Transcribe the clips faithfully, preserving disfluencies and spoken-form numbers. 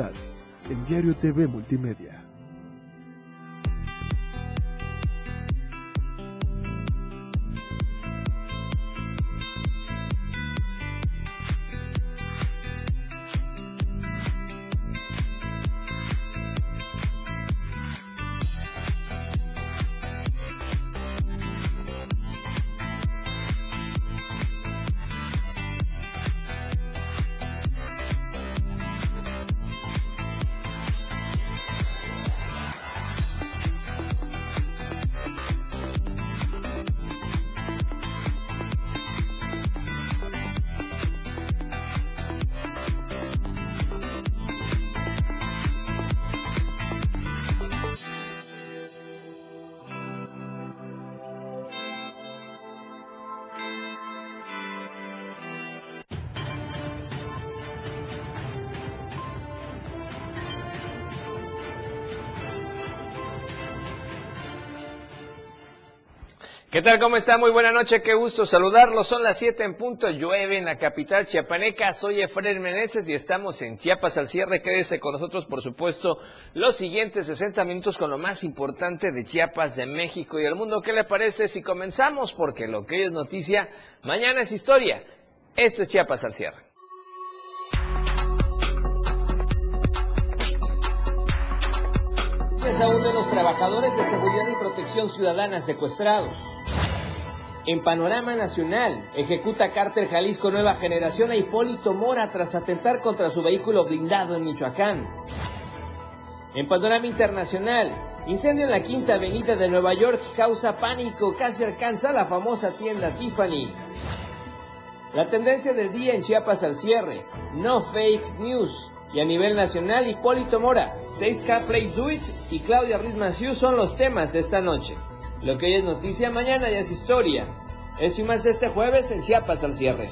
amistad en Diario T V Multimedia. ¿Qué tal? ¿Cómo está? Muy buena noche, qué gusto saludarlos. Son las siete en punto, llueve en la capital chiapaneca. Soy Efraín Meneses y estamos en Chiapas al cierre. Quédese con nosotros, por supuesto, los siguientes sesenta minutos con lo más importante de Chiapas, de México y el mundo. ¿Qué le parece si comenzamos? Porque lo que hoy es noticia, mañana es historia. Esto es Chiapas al cierre. Es aún de los trabajadores de seguridad y protección ciudadana secuestrados. En panorama nacional, ejecuta Cártel Jalisco Nueva Generación a Hipólito Mora tras atentar contra su vehículo blindado en Michoacán. En panorama internacional, incendio en la Quinta Avenida de Nueva York causa pánico, casi alcanza la famosa tienda Tiffany. La tendencia del día en Chiapas al cierre, no fake news. Y a nivel nacional, Hipólito Mora, seis K Play Do It y Claudia Ruiz Massieu son los temas de esta noche. Lo que hoy es noticia, mañana ya es historia. Esto y más este jueves en Chiapas al cierre.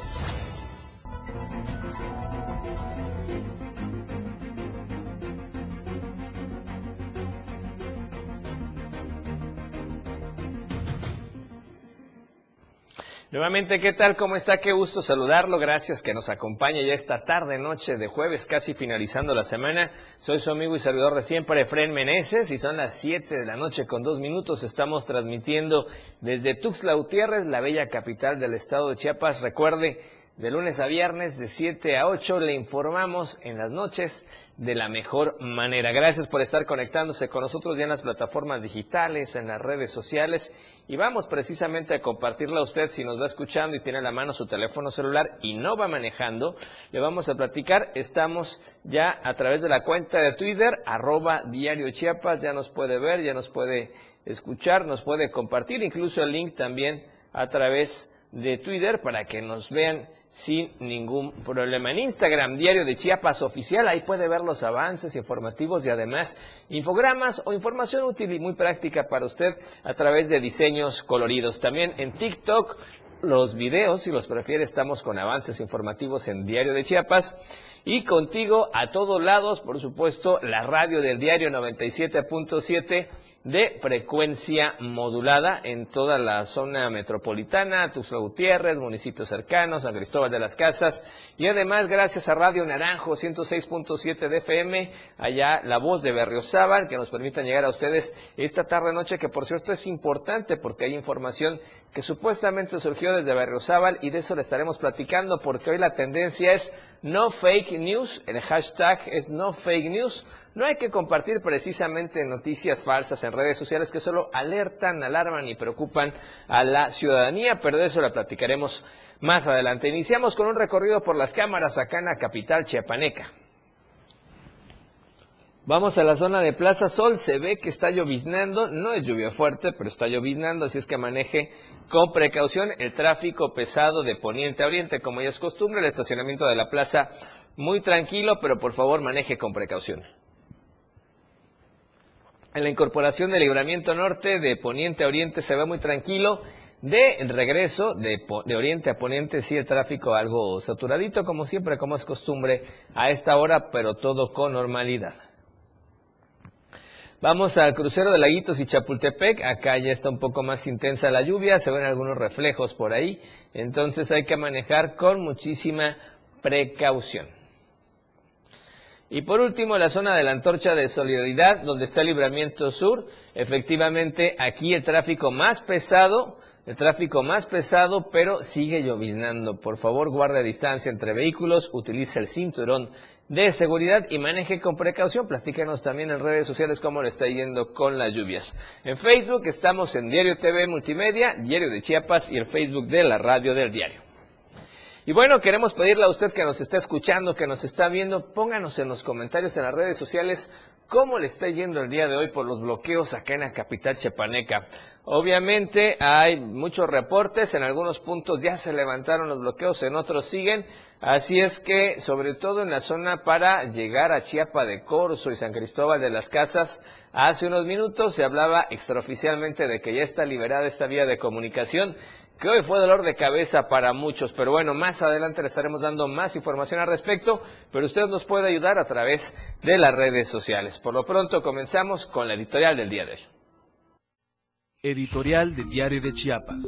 Nuevamente, ¿qué tal? ¿Cómo está? Qué gusto saludarlo. Gracias que nos acompañe ya esta tarde, noche de jueves, casi finalizando la semana. Soy su amigo y servidor de siempre, Efraín Meneses, y son las siete de la noche con dos minutos. Estamos transmitiendo desde Tuxtla Gutiérrez, la bella capital del estado de Chiapas. Recuerde, de lunes a viernes, de siete a ocho, le informamos en las noches de la mejor manera. Gracias por estar conectándose con nosotros ya en las plataformas digitales, en las redes sociales, y vamos precisamente a compartirla a usted. Si nos va escuchando y tiene en la mano su teléfono celular y no va manejando, le vamos a platicar. Estamos ya a través de la cuenta de Twitter, arroba Diario Chiapas, ya nos puede ver, ya nos puede escuchar, nos puede compartir, incluso el link también a través de Twitter para que nos vean sin ningún problema. En Instagram, Diario de Chiapas Oficial, ahí puede ver los avances informativos y además infogramas o información útil y muy práctica para usted a través de diseños coloridos. También en TikTok, los videos, si los prefiere, estamos con avances informativos en Diario de Chiapas. Y contigo a todos lados, por supuesto, la radio del diario noventa y siete punto siete de frecuencia modulada en toda la zona metropolitana, Tuxtla Gutiérrez, municipios cercanos, San Cristóbal de las Casas, y además gracias a Radio Naranjo ciento seis punto siete de F M, allá la voz de Berriozábal, que nos permitan llegar a ustedes esta tarde-noche, que por cierto es importante porque hay información que supuestamente surgió desde Berriozábal y de eso le estaremos platicando porque hoy la tendencia es no fake news, el hashtag es no fake news. No hay que compartir precisamente noticias falsas en redes sociales que solo alertan, alarman y preocupan a la ciudadanía, pero de eso la platicaremos más adelante. Iniciamos con un recorrido por las cámaras acá en la capital chiapaneca. Vamos a la zona de Plaza Sol, se ve que está lloviznando, no es lluvia fuerte, pero está lloviznando, así es que maneje con precaución el tráfico pesado de poniente a oriente, como ya es costumbre, el estacionamiento de la plaza muy tranquilo, pero por favor maneje con precaución. En la incorporación del Libramiento Norte de poniente a oriente se ve muy tranquilo. De regreso de, de oriente a poniente, sí, el tráfico algo saturadito, como siempre, como es costumbre a esta hora, pero todo con normalidad. Vamos al crucero de Laguitos y Chapultepec, acá ya está un poco más intensa la lluvia, se ven algunos reflejos por ahí, entonces hay que manejar con muchísima precaución. Y por último, la zona de la Antorcha de Solidaridad, donde está el Libramiento Sur. Efectivamente, aquí el tráfico más pesado, el tráfico más pesado, pero sigue lloviznando. Por favor, guarde distancia entre vehículos, utilice el cinturón de seguridad y maneje con precaución. Platícanos también en redes sociales cómo le está yendo con las lluvias. En Facebook estamos en Diario T V Multimedia, Diario de Chiapas y el Facebook de la Radio del Diario. Y bueno, queremos pedirle a usted que nos está escuchando, que nos está viendo, pónganos en los comentarios en las redes sociales cómo le está yendo el día de hoy por los bloqueos acá en la capital chiapaneca. Obviamente hay muchos reportes, en algunos puntos ya se levantaron los bloqueos, en otros siguen, así es que sobre todo en la zona para llegar a Chiapa de Corzo y San Cristóbal de las Casas, hace unos minutos se hablaba extraoficialmente de que ya está liberada esta vía de comunicación, que hoy fue dolor de cabeza para muchos, pero bueno, más adelante le estaremos dando más información al respecto, pero usted nos puede ayudar a través de las redes sociales. Por lo pronto comenzamos con la editorial del día de hoy. Editorial de Diario de Chiapas.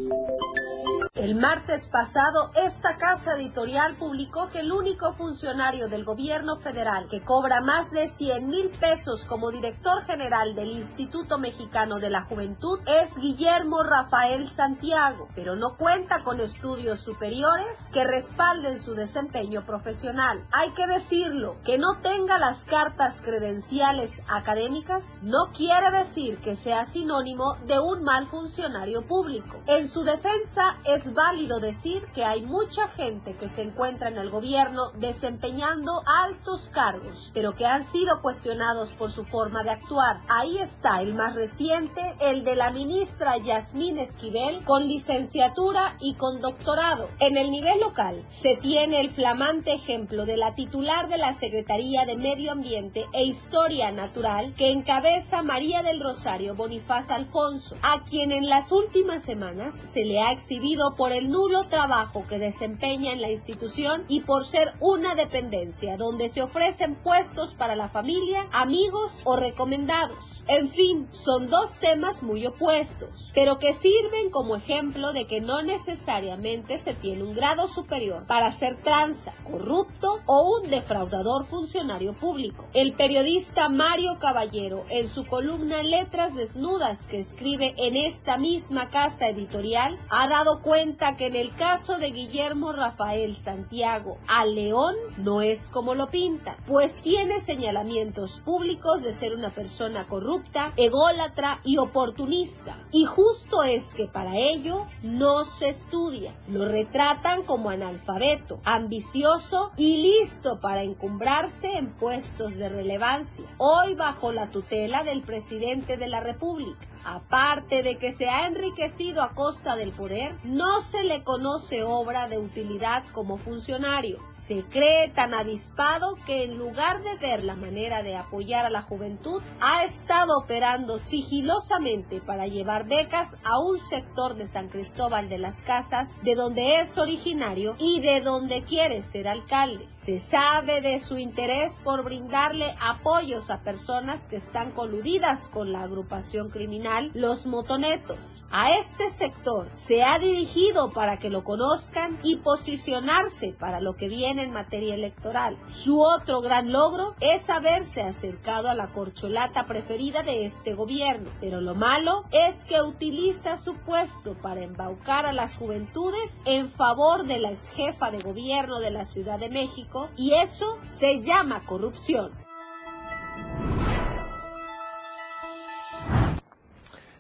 El martes pasado, esta casa editorial publicó que el único funcionario del gobierno federal que cobra más de cien mil pesos como director general del Instituto Mexicano de la Juventud es Guillermo Rafael Santiago, pero no cuenta con estudios superiores que respalden su desempeño profesional. Hay que decirlo, que no tenga las cartas credenciales académicas no quiere decir que sea sinónimo de un mal funcionario público. En su defensa, es Es válido decir que hay mucha gente que se encuentra en el gobierno desempeñando altos cargos, pero que han sido cuestionados por su forma de actuar. Ahí está el más reciente, el de la ministra Yasmín Esquivel, con licenciatura y con doctorado. En el nivel local se tiene el flamante ejemplo de la titular de la Secretaría de Medio Ambiente e Historia Natural, que encabeza María del Rosario Bonifaz Alfonso, a quien en las últimas semanas se le ha exhibido por el nulo trabajo que desempeña en la institución y por ser una dependencia donde se ofrecen puestos para la familia, amigos o recomendados. En fin, son dos temas muy opuestos, pero que sirven como ejemplo de que no necesariamente se tiene un grado superior para ser tranza, corrupto o un defraudador funcionario público. El periodista Mario Caballero, en su columna Letras Desnudas, que escribe en esta misma casa editorial, ha dado cuenta cuenta que en el caso de Guillermo Rafael Santiago a León no es como lo pinta, pues tiene señalamientos públicos de ser una persona corrupta, ególatra y oportunista. Y justo es que para ello no se estudia, lo retratan como analfabeto, ambicioso y listo para encumbrarse en puestos de relevancia, hoy bajo la tutela del presidente de la República. Aparte de que se ha enriquecido a costa del poder, no se le conoce obra de utilidad como funcionario. Se cree tan avispado que en lugar de ver la manera de apoyar a la juventud, ha estado operando sigilosamente para llevar becas a un sector de San Cristóbal de las Casas, de donde es originario y de donde quiere ser alcalde. Se sabe de su interés por brindarle apoyos a personas que están coludidas con la agrupación criminal Los Motonetos. A este sector se ha dirigido para que lo conozcan y posicionarse para lo que viene en materia electoral. Su otro gran logro es haberse acercado a la corcholata preferida de este gobierno, pero lo malo es que utiliza su puesto para embaucar a las juventudes en favor de la exjefa de gobierno de la Ciudad de México, y eso se llama corrupción.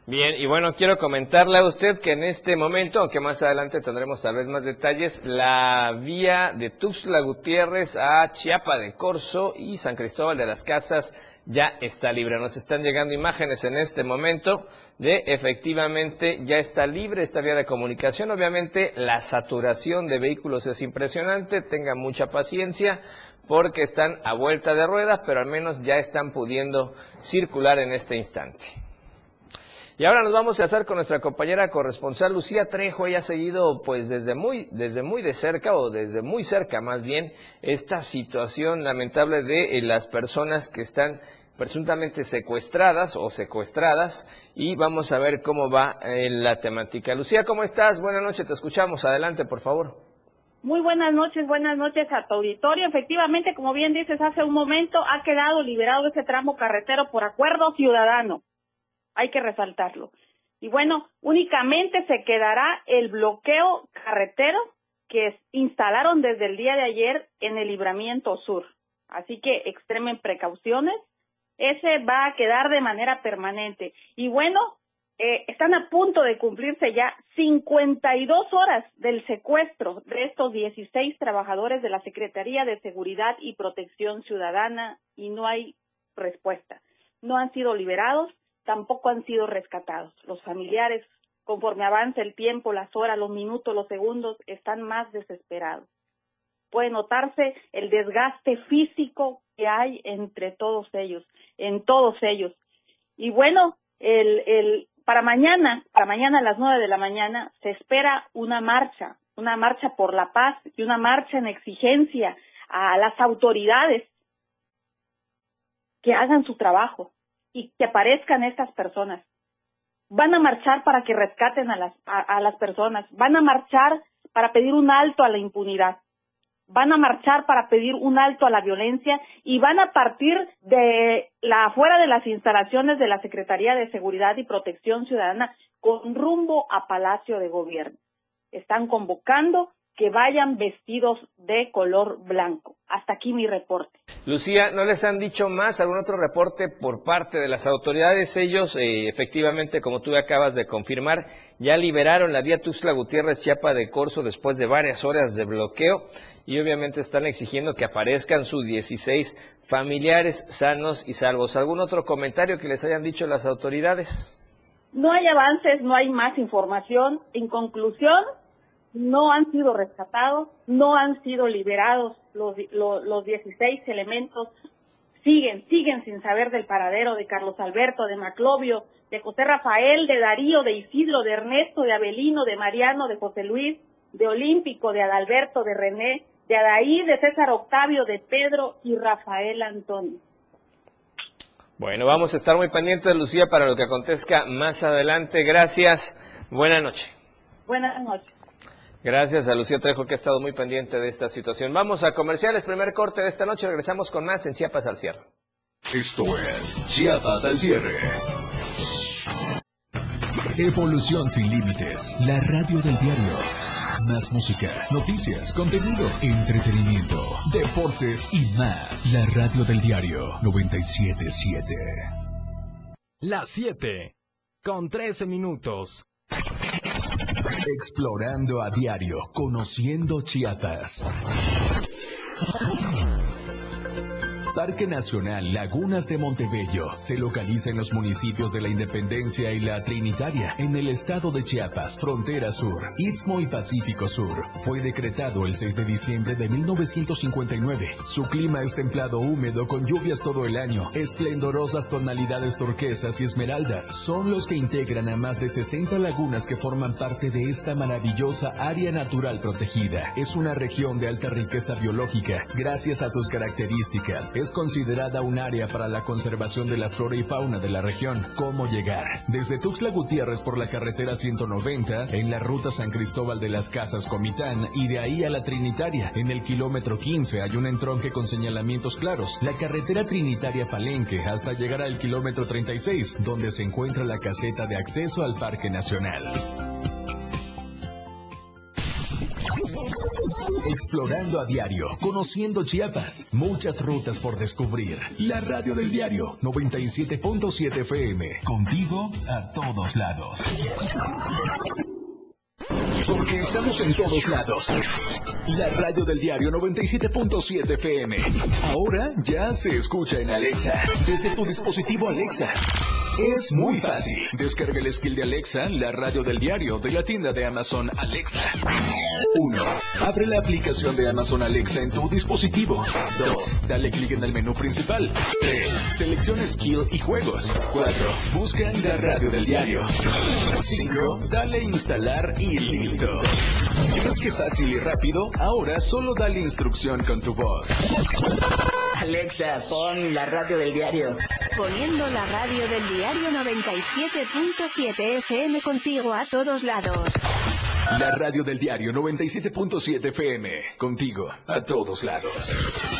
Bien, y bueno, quiero comentarle a usted que en este momento, aunque más adelante tendremos tal vez más detalles, la vía de Tuxtla Gutiérrez a Chiapa de Corzo y San Cristóbal de las Casas ya está libre. Nos están llegando imágenes en este momento de efectivamente ya está libre esta vía de comunicación. Obviamente la saturación de vehículos es impresionante, tenga mucha paciencia, porque están a vuelta de ruedas, pero al menos ya están pudiendo circular en este instante. Y ahora nos vamos a hacer con nuestra compañera corresponsal Lucía Trejo. Ella ha seguido pues desde muy desde muy de cerca o desde muy cerca más bien esta situación lamentable de eh, las personas que están presuntamente secuestradas o secuestradas, y vamos a ver cómo va eh, la temática. Lucía, ¿cómo estás? Buenas noches, te escuchamos. Adelante, por favor. Muy buenas noches, buenas noches a tu auditorio. Efectivamente, como bien dices hace un momento, ha quedado liberado ese tramo carretero por acuerdo ciudadano. Hay que resaltarlo. Y bueno, únicamente se quedará el bloqueo carretero que instalaron desde el día de ayer en el libramiento sur. Así que extremen precauciones. Ese va a quedar de manera permanente. Y bueno, Eh, están a punto de cumplirse ya cincuenta y dos horas del secuestro de estos dieciséis trabajadores de la Secretaría de Seguridad y Protección Ciudadana y no hay respuesta. No han sido liberados, tampoco han sido rescatados. Los familiares, conforme avanza el tiempo, las horas, los minutos, los segundos, están más desesperados. Puede notarse el desgaste físico que hay entre todos ellos, en todos ellos. Y bueno, el... el Para mañana, para mañana a las nueve de la mañana, se espera una marcha, una marcha por la paz y una marcha en exigencia a las autoridades que hagan su trabajo y que aparezcan estas personas. Van a marchar para que rescaten a las, a, a las personas, van a marchar para pedir un alto a la impunidad, van a marchar para pedir un alto a la violencia y van a partir de la afuera de las instalaciones de la Secretaría de Seguridad y Protección Ciudadana con rumbo a Palacio de Gobierno. Están convocando que vayan vestidos de color blanco. Hasta aquí mi reporte. Lucía, ¿no les han dicho más? ¿Algún otro reporte por parte de las autoridades? Ellos, eh, efectivamente, como tú acabas de confirmar, ya liberaron la vía Tuxtla Gutiérrez, Chiapa de Corzo, después de varias horas de bloqueo, y obviamente están exigiendo que aparezcan sus dieciséis familiares sanos y salvos. ¿Algún otro comentario que les hayan dicho las autoridades? No hay avances, no hay más información. En conclusión, no han sido rescatados, no han sido liberados, los, los, los dieciséis elementos siguen, siguen sin saber del paradero de Carlos Alberto, de Maclovio, de José Rafael, de Darío, de Isidro, de Ernesto, de Abelino, de Mariano, de José Luis, de Olímpico, de Adalberto, de René, de Adaí, de César Octavio, de Pedro y Rafael Antonio. Bueno, vamos a estar muy pendientes, Lucía, para lo que acontezca más adelante. Gracias, buena noche. Buenas noches. Gracias a Lucía Trejo que ha estado muy pendiente de esta situación. Vamos a comerciales, primer corte de esta noche, regresamos con más en Chiapas al Cierre. Esto es Chiapas al Cierre. Evolución sin límites, la radio del diario. Más música, noticias, contenido, entretenimiento, deportes y más. La radio del diario noventa y siete punto siete. Las siete, con trece minutos. Explorando a diario, conociendo Chiapas. Parque Nacional Lagunas de Montebello se localiza en los municipios de La Independencia y La Trinitaria, en el estado de Chiapas, frontera sur, Istmo y Pacífico Sur. Fue decretado el seis de diciembre de mil novecientos cincuenta y nueve. Su clima es templado húmedo con lluvias todo el año. Esplendorosas tonalidades turquesas y esmeraldas son los que integran a más de sesenta lagunas que forman parte de esta maravillosa área natural protegida. Es una región de alta riqueza biológica, gracias a sus características. Es considerada un área para la conservación de la flora y fauna de la región. ¿Cómo llegar? Desde Tuxtla Gutiérrez por la carretera ciento noventa, en la ruta San Cristóbal de las Casas Comitán, y de ahí a la Trinitaria. En el kilómetro quince hay un entronque con señalamientos claros. La carretera Trinitaria Palenque hasta llegar al kilómetro treinta y seis, donde se encuentra la caseta de acceso al Parque Nacional. Explorando a diario, conociendo Chiapas, muchas rutas por descubrir. La radio del diario, noventa y siete punto siete F M, contigo a todos lados. Porque estamos en todos lados. La radio del diario noventa y siete punto siete F M, ahora ya se escucha en Alexa, desde tu dispositivo Alexa. Es muy fácil. Descarga el skill de Alexa, la radio del diario, de la tienda de Amazon Alexa. uno. Abre la aplicación de Amazon Alexa en tu dispositivo. dos. Dale clic en el menú principal. tres. Selecciona Skill y Juegos. cuatro. Busca la radio del diario. cinco. Dale Instalar y listo. Es que fácil y rápido, ahora solo dale instrucción con tu voz. Alexa, pon la radio del diario. Poniendo la radio del diario noventa y siete punto siete F M contigo a todos lados. La radio del diario noventa y siete punto siete F M, contigo a todos lados.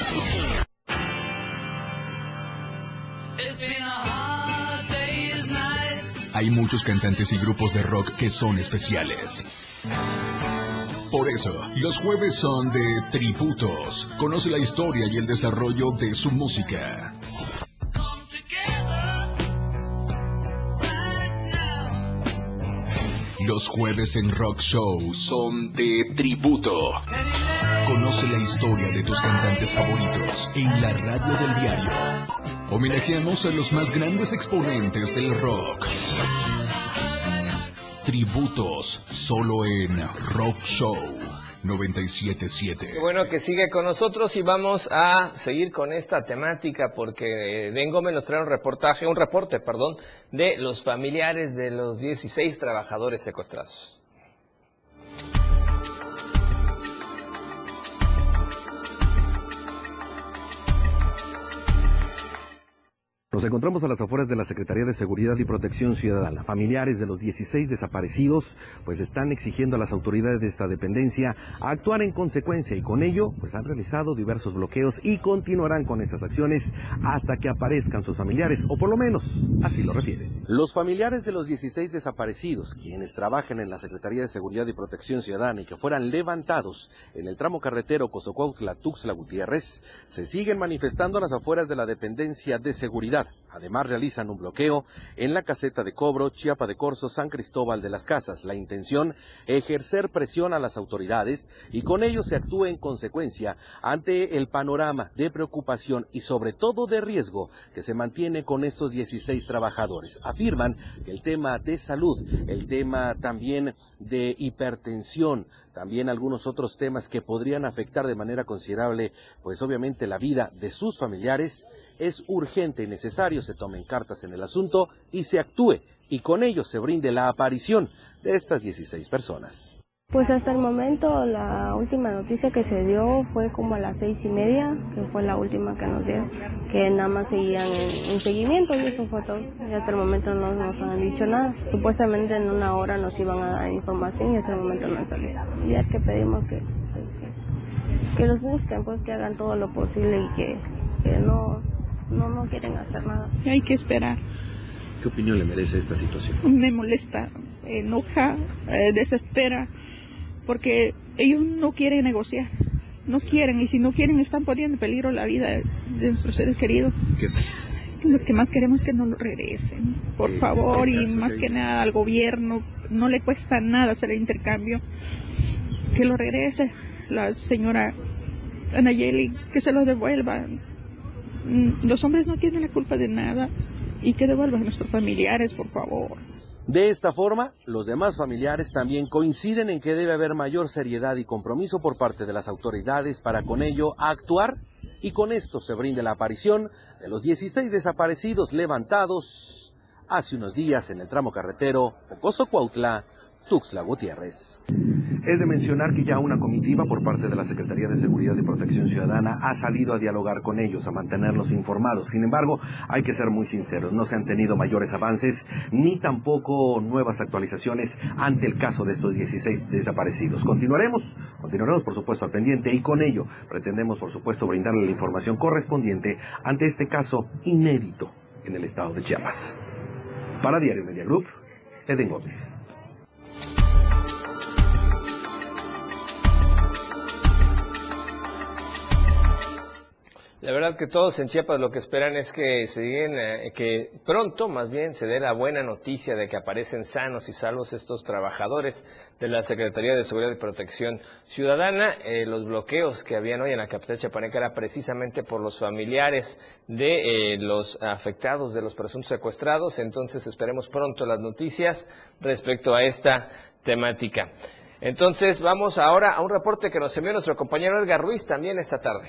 Hay muchos cantantes y grupos de rock que son especiales. Por eso, los jueves son de tributos. Conoce la historia y el desarrollo de su música. Los jueves en Rock Show son de tributo. Conoce la historia de tus cantantes favoritos en la radio del diario. Homenajeamos a los más grandes exponentes del rock. Tributos solo en Rock Show noventa y siete punto siete. Bueno, que sigue con nosotros y vamos a seguir con esta temática porque Edén Gómez nos trae un reportaje, un reporte, perdón, de los familiares de los dieciséis trabajadores secuestrados. Nos encontramos a las afueras de la Secretaría de Seguridad y Protección Ciudadana. Familiares de los dieciséis desaparecidos pues están exigiendo a las autoridades de esta dependencia actuar en consecuencia y con ello pues han realizado diversos bloqueos y continuarán con estas acciones hasta que aparezcan sus familiares, o por lo menos así lo refieren. Los familiares de los dieciséis desaparecidos, quienes trabajan en la Secretaría de Seguridad y Protección Ciudadana y que fueran levantados en el tramo carretero Ocozocuautla-Tuxtla Gutiérrez, se siguen manifestando a las afueras de la dependencia de seguridad. Además realizan un bloqueo en la caseta de cobro Chiapa de Corzo, San Cristóbal de las Casas. La intención, ejercer presión a las autoridades y con ello se actúe en consecuencia ante el panorama de preocupación y sobre todo de riesgo que se mantiene con estos dieciséis trabajadores. Afirman que el tema de salud, el tema también de hipertensión, también algunos otros temas que podrían afectar de manera considerable, pues obviamente la vida de sus familiares, es urgente y necesario se tomen cartas en el asunto y se actúe, y con ello se brinde la aparición de estas dieciséis personas. Pues hasta el momento la última noticia que se dio fue como a las seis y media, que fue la última que nos dieron, que nada más seguían en, en seguimiento y eso fue todo. Y hasta el momento no nos han dicho nada. Supuestamente en una hora nos iban a dar información y hasta el momento no han salido. Y es que pedimos que, que, que los busquen, pues que hagan todo lo posible y que, que no... No, no quieren hacer nada. Hay que esperar. ¿Qué opinión le merece esta situación? Me molesta, enoja, eh, desespera, porque ellos no quieren negociar, no quieren, y si no quieren están poniendo en peligro la vida de nuestros seres queridos. ¿Qué más? Lo que más queremos es que nos lo regresen, por eh, favor, y más que, que nada al gobierno, no le cuesta nada hacer el intercambio, que lo regrese la señora Anayeli, que se los devuelva. Los hombres no tienen la culpa de nada y que devuelvan a nuestros familiares, por favor. De esta forma, los demás familiares también coinciden en que debe haber mayor seriedad y compromiso por parte de las autoridades para con ello actuar y con esto se brinde la aparición de los dieciséis desaparecidos levantados hace unos días en el tramo carretero Ocozocuautla, Tuxtla Gutiérrez. Es de mencionar que ya una comitiva por parte de la Secretaría de Seguridad y Protección Ciudadana ha salido a dialogar con ellos, a mantenerlos informados. Sin embargo, hay que ser muy sinceros, no se han tenido mayores avances ni tampoco nuevas actualizaciones ante el caso de estos dieciséis desaparecidos. Continuaremos, continuaremos por supuesto al pendiente y con ello pretendemos por supuesto brindarle la información correspondiente ante este caso inédito en el estado de Chiapas. Para Diario Media Group, Edén Gómez. La verdad que todos en Chiapas lo que esperan es que se den, eh, que pronto más bien se dé la buena noticia de que aparecen sanos y salvos estos trabajadores de la Secretaría de Seguridad y Protección Ciudadana. Eh, los bloqueos que habían hoy en la capital chiapaneca era precisamente por los familiares de eh, los afectados, de los presuntos secuestrados. Entonces esperemos pronto las noticias respecto a esta temática. Entonces vamos ahora a un reporte que nos envió nuestro compañero Edgar Ruiz también esta tarde.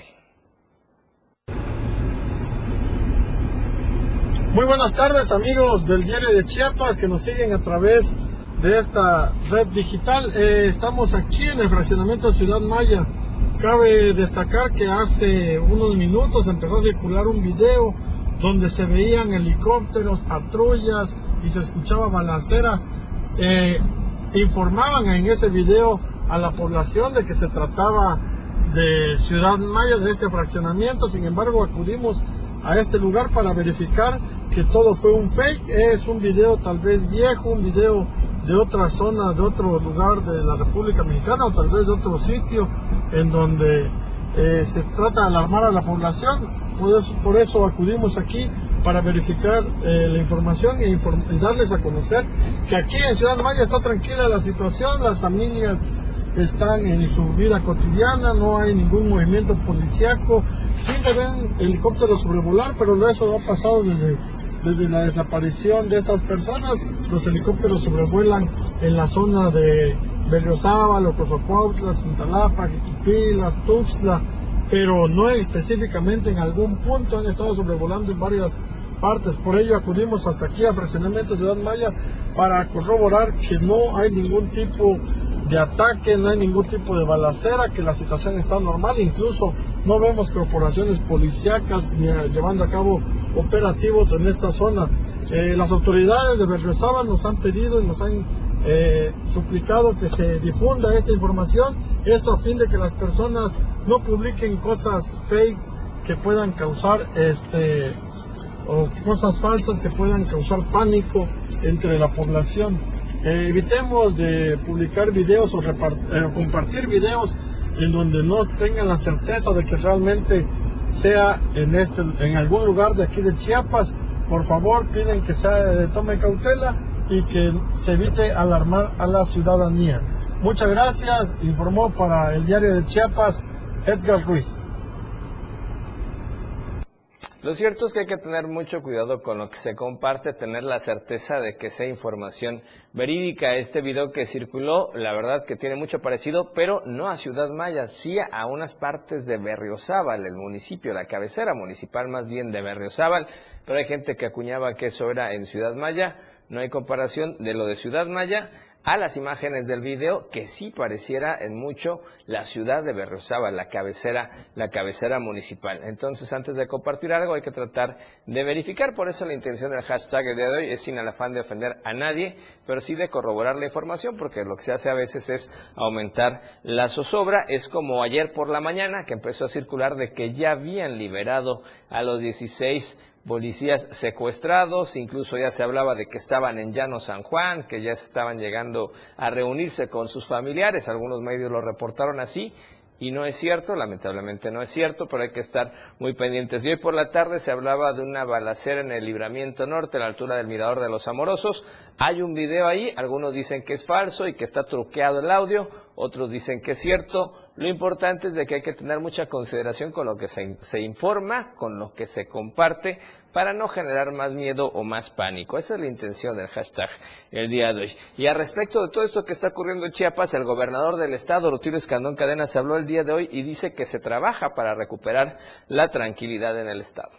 Muy buenas tardes amigos del Diario de Chiapas que nos siguen a través de esta red digital. Eh, estamos aquí en el fraccionamiento Ciudad Maya, Cabe destacar que hace unos minutos empezó a circular un video donde se veían helicópteros, patrullas y se escuchaba balacera. Eh, informaban en ese video a la población de que se trataba de Ciudad Maya, de este fraccionamiento. Sin embargo, acudimos a este lugar para verificar que todo fue un fake. Es un video tal vez viejo, un video de otra zona, de otro lugar de la República Mexicana, o tal vez de otro sitio en donde eh, se trata de alarmar a la población. Por eso, por eso acudimos aquí para verificar eh, la información e inform y darles a conocer que aquí en Ciudad Maya está tranquila la situación, las familias están en su vida cotidiana, no hay ningún movimiento policiaco. Sí se ven helicópteros sobrevolar, pero eso no ha pasado desde, desde la desaparición de estas personas. Los helicópteros sobrevuelan en la zona de Berriozábal, Ocozocuautla, Cintalapa, Jiquipilas, Tuxtla, pero no específicamente en algún punto. Han estado sobrevolando en varias partes. Por ello acudimos hasta aquí a fraccionamiento Ciudad Maya para corroborar que no hay ningún tipo de ataque, no hay ningún tipo de balacera, que la situación está normal. Incluso no vemos corporaciones policíacas ni llevando a cabo operativos en esta zona. Eh, las autoridades de Berriozábal nos han pedido y nos han eh, suplicado que se difunda esta información, esto a fin de que las personas no publiquen cosas fakes que puedan causar este o cosas falsas que puedan causar pánico entre la población. Eh, evitemos de publicar videos o eh, compartir videos en donde no tengan la certeza de que realmente sea en, este, en algún lugar de aquí de Chiapas. Por favor, piden que se eh, tome cautela y que se evite alarmar a la ciudadanía. Muchas gracias, informó para el Diario de Chiapas Edgar Ruiz. Lo cierto es que hay que tener mucho cuidado con lo que se comparte, tener la certeza de que sea información verídica. Este video que circuló, la verdad que tiene mucho parecido, pero no a Ciudad Maya, sí a unas partes de Berriozábal, el municipio, la cabecera municipal más bien de Berriozábal, pero hay gente que acuñaba que eso era en Ciudad Maya. No hay comparación de lo de Ciudad Maya a las imágenes del video, que sí pareciera en mucho la ciudad de Berriozábal, la cabecera, la cabecera municipal. Entonces, antes de compartir algo, hay que tratar de verificar. Por eso la intención del hashtag el día de hoy es sin el afán de ofender a nadie, pero sí de corroborar la información, porque lo que se hace a veces es aumentar la zozobra. Es como ayer por la mañana, que empezó a circular de que ya habían liberado a los dieciséis policías secuestrados, incluso ya se hablaba de que estaban en Llano San Juan, que ya estaban llegando a reunirse con sus familiares, algunos medios lo reportaron así, y no es cierto, lamentablemente no es cierto, pero hay que estar muy pendientes. Y hoy por la tarde se hablaba de una balacera en el Libramiento Norte, a la altura del Mirador de los Amorosos. Hay un video ahí, algunos dicen que es falso y que está truqueado el audio, otros dicen que es cierto. Lo importante es de que hay que tener mucha consideración con lo que se, se informa, con lo que se comparte, para no generar más miedo o más pánico. Esa es la intención del hashtag el día de hoy. Y al respecto de todo esto que está ocurriendo en Chiapas, el gobernador del estado, Rutilio Escandón Cadenas, habló el día de hoy y dice que se trabaja para recuperar la tranquilidad en el estado.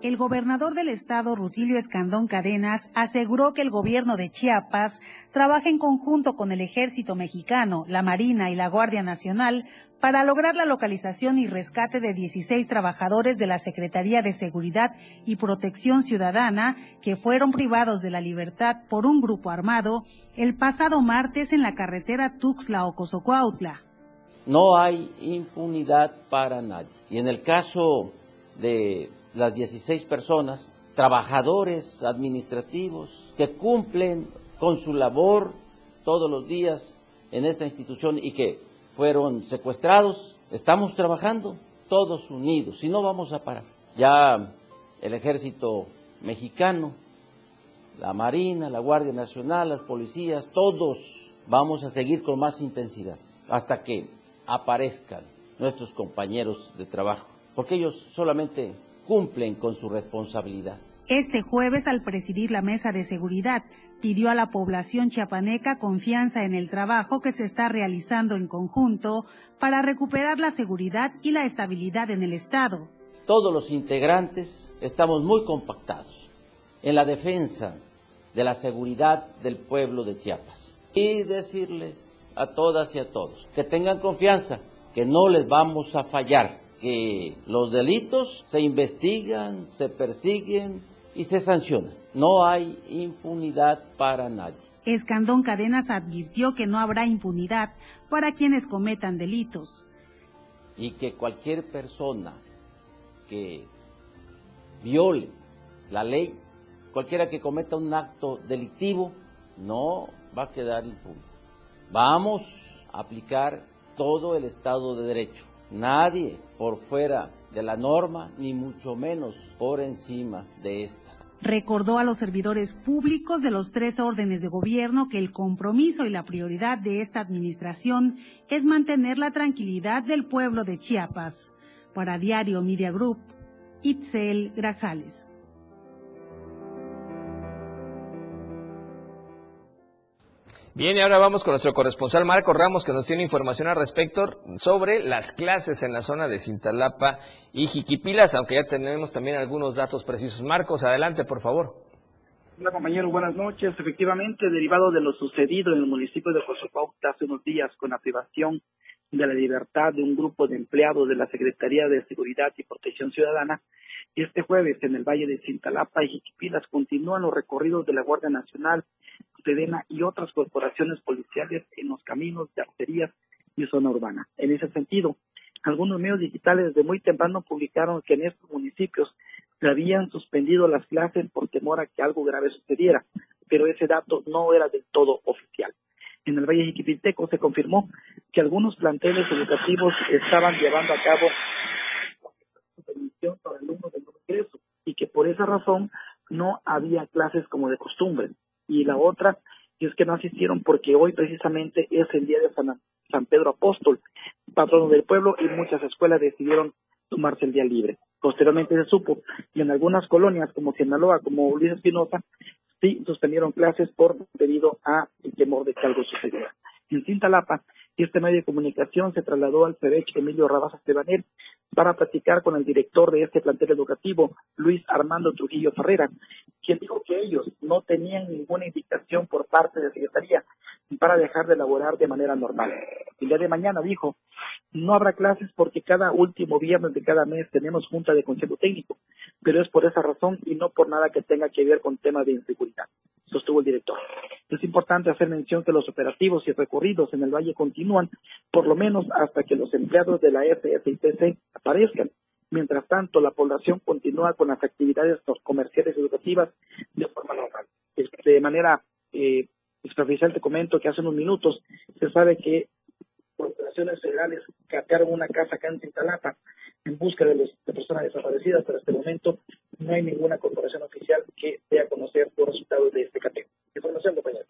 El gobernador del estado, Rutilio Escandón Cadenas, aseguró que el gobierno de Chiapas trabaja en conjunto con el Ejército Mexicano, la Marina y la Guardia Nacional para lograr la localización y rescate de dieciséis trabajadores de la Secretaría de Seguridad y Protección Ciudadana que fueron privados de la libertad por un grupo armado el pasado martes en la carretera Tuxtla-Ocozocuautla. No hay impunidad para nadie. Y en el caso de las dieciséis personas, trabajadores administrativos que cumplen con su labor todos los días en esta institución y que fueron secuestrados, estamos trabajando todos unidos y no vamos a parar. Ya el Ejército Mexicano, la Marina, la Guardia Nacional, las policías, todos vamos a seguir con más intensidad hasta que aparezcan nuestros compañeros de trabajo, porque ellos solamente cumplen con su responsabilidad. Este jueves, al presidir la mesa de seguridad, pidió a la población chiapaneca confianza en el trabajo que se está realizando en conjunto para recuperar la seguridad y la estabilidad en el estado. Todos los integrantes estamos muy compactados en la defensa de la seguridad del pueblo de Chiapas. Y decirles a todas y a todos, que tengan confianza, que no les vamos a fallar, que los delitos se investigan, se persiguen y se sancionan. No hay impunidad para nadie. Escandón Cadenas advirtió que no habrá impunidad para quienes cometan delitos. Y que cualquier persona que viole la ley, cualquiera que cometa un acto delictivo, no va a quedar impune. Vamos a aplicar todo el Estado de Derecho. Nadie por fuera de la norma, ni mucho menos por encima de esta. Recordó a los servidores públicos de los tres órdenes de gobierno que el compromiso y la prioridad de esta administración es mantener la tranquilidad del pueblo de Chiapas. Para Diario Media Group, Itzel Grajales. Bien, y ahora vamos con nuestro corresponsal Marco Ramos, que nos tiene información al respecto sobre las clases en la zona de Cintalapa y Jiquipilas, aunque ya tenemos también algunos datos precisos. Marcos, adelante, por favor. Hola, compañero, buenas noches. Efectivamente, derivado de lo sucedido en el municipio de Ocozocuautla hace unos días con la privación de la libertad de un grupo de empleados de la Secretaría de Seguridad y Protección Ciudadana, y este jueves en el Valle de Cintalapa y Jiquipilas continúan los recorridos de la Guardia Nacional, Sedena y otras corporaciones policiales en los caminos de arterias y zona urbana. En ese sentido, algunos medios digitales desde muy temprano publicaron que en estos municipios se habían suspendido las clases por temor a que algo grave sucediera, pero ese dato no era del todo oficial. En el Valle Jiquipilteco se confirmó que algunos planteles educativos estaban llevando a cabo supervisión para alumnos de no ingreso y que por esa razón no había clases como de costumbre. Y la otra es que no asistieron porque hoy precisamente es el día de San, San Pedro Apóstol, patrono del pueblo, y muchas escuelas decidieron tomarse el día libre. Posteriormente se supo y en algunas colonias como Sinaloa, como Luis Espinosa, sí suspendieron clases por debido a el temor de que algo sucediera. En Cintalapa, este medio de comunicación se trasladó al C E B E C Emilio Rabasa Estebanel para platicar con el director de este plantel educativo, Luis Armando Trujillo Ferrera, quien dijo que ellos no tenían ninguna indicación por parte de la Secretaría para dejar de elaborar de manera normal. El día de mañana, dijo, no habrá clases porque cada último viernes de cada mes tenemos junta de consejo técnico, pero es por esa razón y no por nada que tenga que ver con temas de inseguridad, sostuvo el director. Es importante hacer mención que los operativos y recorridos en el valle continúan, por lo menos hasta que los empleados de la F S I T C aparezcan. Mientras tanto, la población continúa con las actividades comerciales y educativas de forma normal. De manera eh, superficial te comento que hace unos minutos se sabe que corporaciones federales catearon una casa acá en Cintalapa en busca de, los, de personas desaparecidas, pero hasta el momento no hay ninguna corporación oficial que dé a conocer los resultados de este cateo. Información, compañero.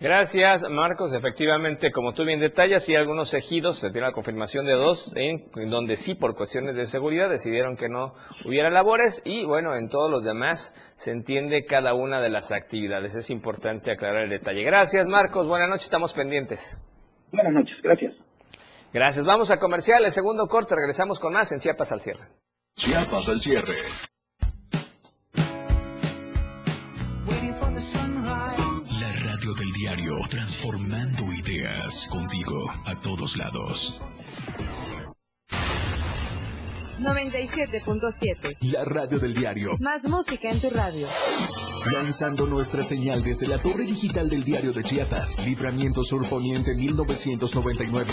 Gracias, Marcos. Efectivamente, como tú bien detallas, sí, algunos ejidos, se tiene la confirmación de dos, en donde sí, por cuestiones de seguridad, decidieron que no hubiera labores y, bueno, en todos los demás se entiende cada una de las actividades. Es importante aclarar el detalle. Gracias, Marcos. Buenas noches, estamos pendientes. Buenas noches, gracias. Gracias. Vamos a comerciales, segundo corte. Regresamos con más en Chiapas al Cierre. Chiapas al Cierre. Del diario, transformando ideas, contigo a todos lados. noventa y siete punto siete. La radio del diario. Más música en tu radio. Lanzando nuestra señal desde la torre digital del diario de Chiapas, Libramiento Sur Poniente mil novecientos noventa y nueve.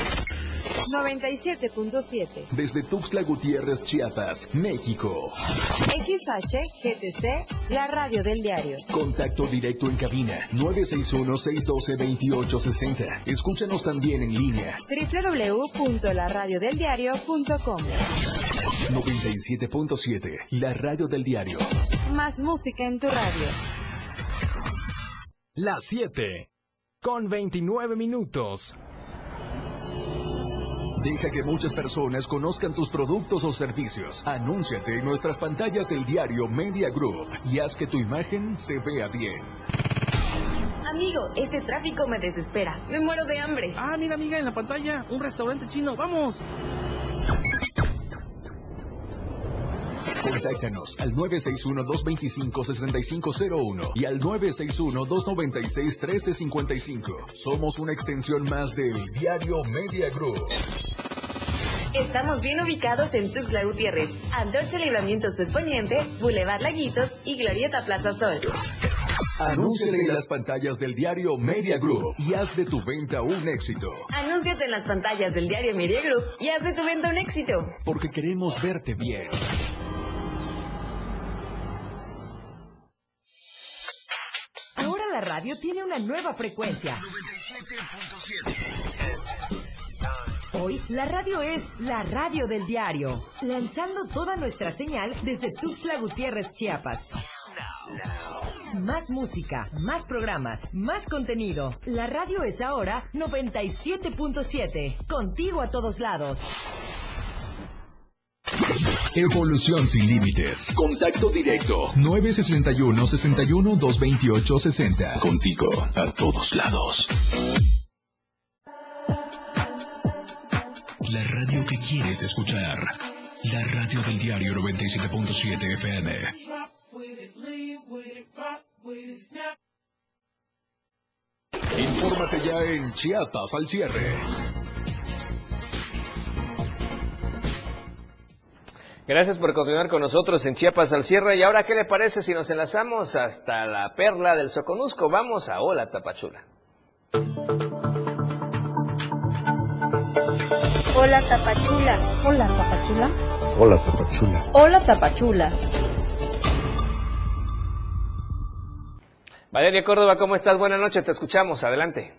noventa y siete punto siete. Desde Tuxtla Gutiérrez, Chiapas, México. X H G T C, la radio del diario. Contacto directo en cabina, nueve seis uno, seis uno dos, dos ocho seis cero. Escúchanos también en línea. doble u doble u doble u punto la radio del diario punto com. noventa y siete punto siete, la radio del diario. Más música en tu radio. Las siete, con veintinueve minutos. Deja que muchas personas conozcan tus productos o servicios. Anúnciate en nuestras pantallas del diario Media Group y haz que tu imagen se vea bien. Amigo, este tráfico me desespera. Me muero de hambre. Ah, mira, amiga, en la pantalla, un restaurante chino. ¡Vamos! Contáctanos al nueve seis uno, dos dos cinco, seis cinco cero uno y al nueve seis uno, dos nueve seis, uno tres cinco cinco. Somos una extensión más del Diario Media Group. Estamos bien ubicados en Tuxtla Gutiérrez, Antorcha Libramiento Sur Poniente, Boulevard Laguitos y Glorieta Plaza Sol. Anúnciate en las pantallas del Diario Media Group y haz de tu venta un éxito. Anúnciate en las pantallas del Diario Media Group y haz de tu venta un éxito. Porque queremos verte bien. Ahora la radio tiene una nueva frecuencia. noventa y siete punto siete. Hoy, la radio es la radio del diario, lanzando toda nuestra señal desde Tuxtla Gutiérrez, Chiapas. Más música, más programas, más contenido. La radio es ahora noventa y siete punto siete, contigo a todos lados. Evolución sin límites. Contacto directo. nueve sesenta y uno, sesenta y uno, doscientos veintiocho, sesenta. Contigo a todos lados. La radio que quieres escuchar. La radio del diario noventa y siete punto siete F M. Infórmate ya en Chiapas al cierre. Gracias por continuar con nosotros en Chiapas al cierre. Y ahora, ¿qué le parece si nos enlazamos hasta la perla del Soconusco? Vamos a Hola, Tapachula. Hola Tapachula. Hola Tapachula. Hola Tapachula. Hola Tapachula. Valeria Córdoba, ¿cómo estás? Buenas noches, te escuchamos, adelante.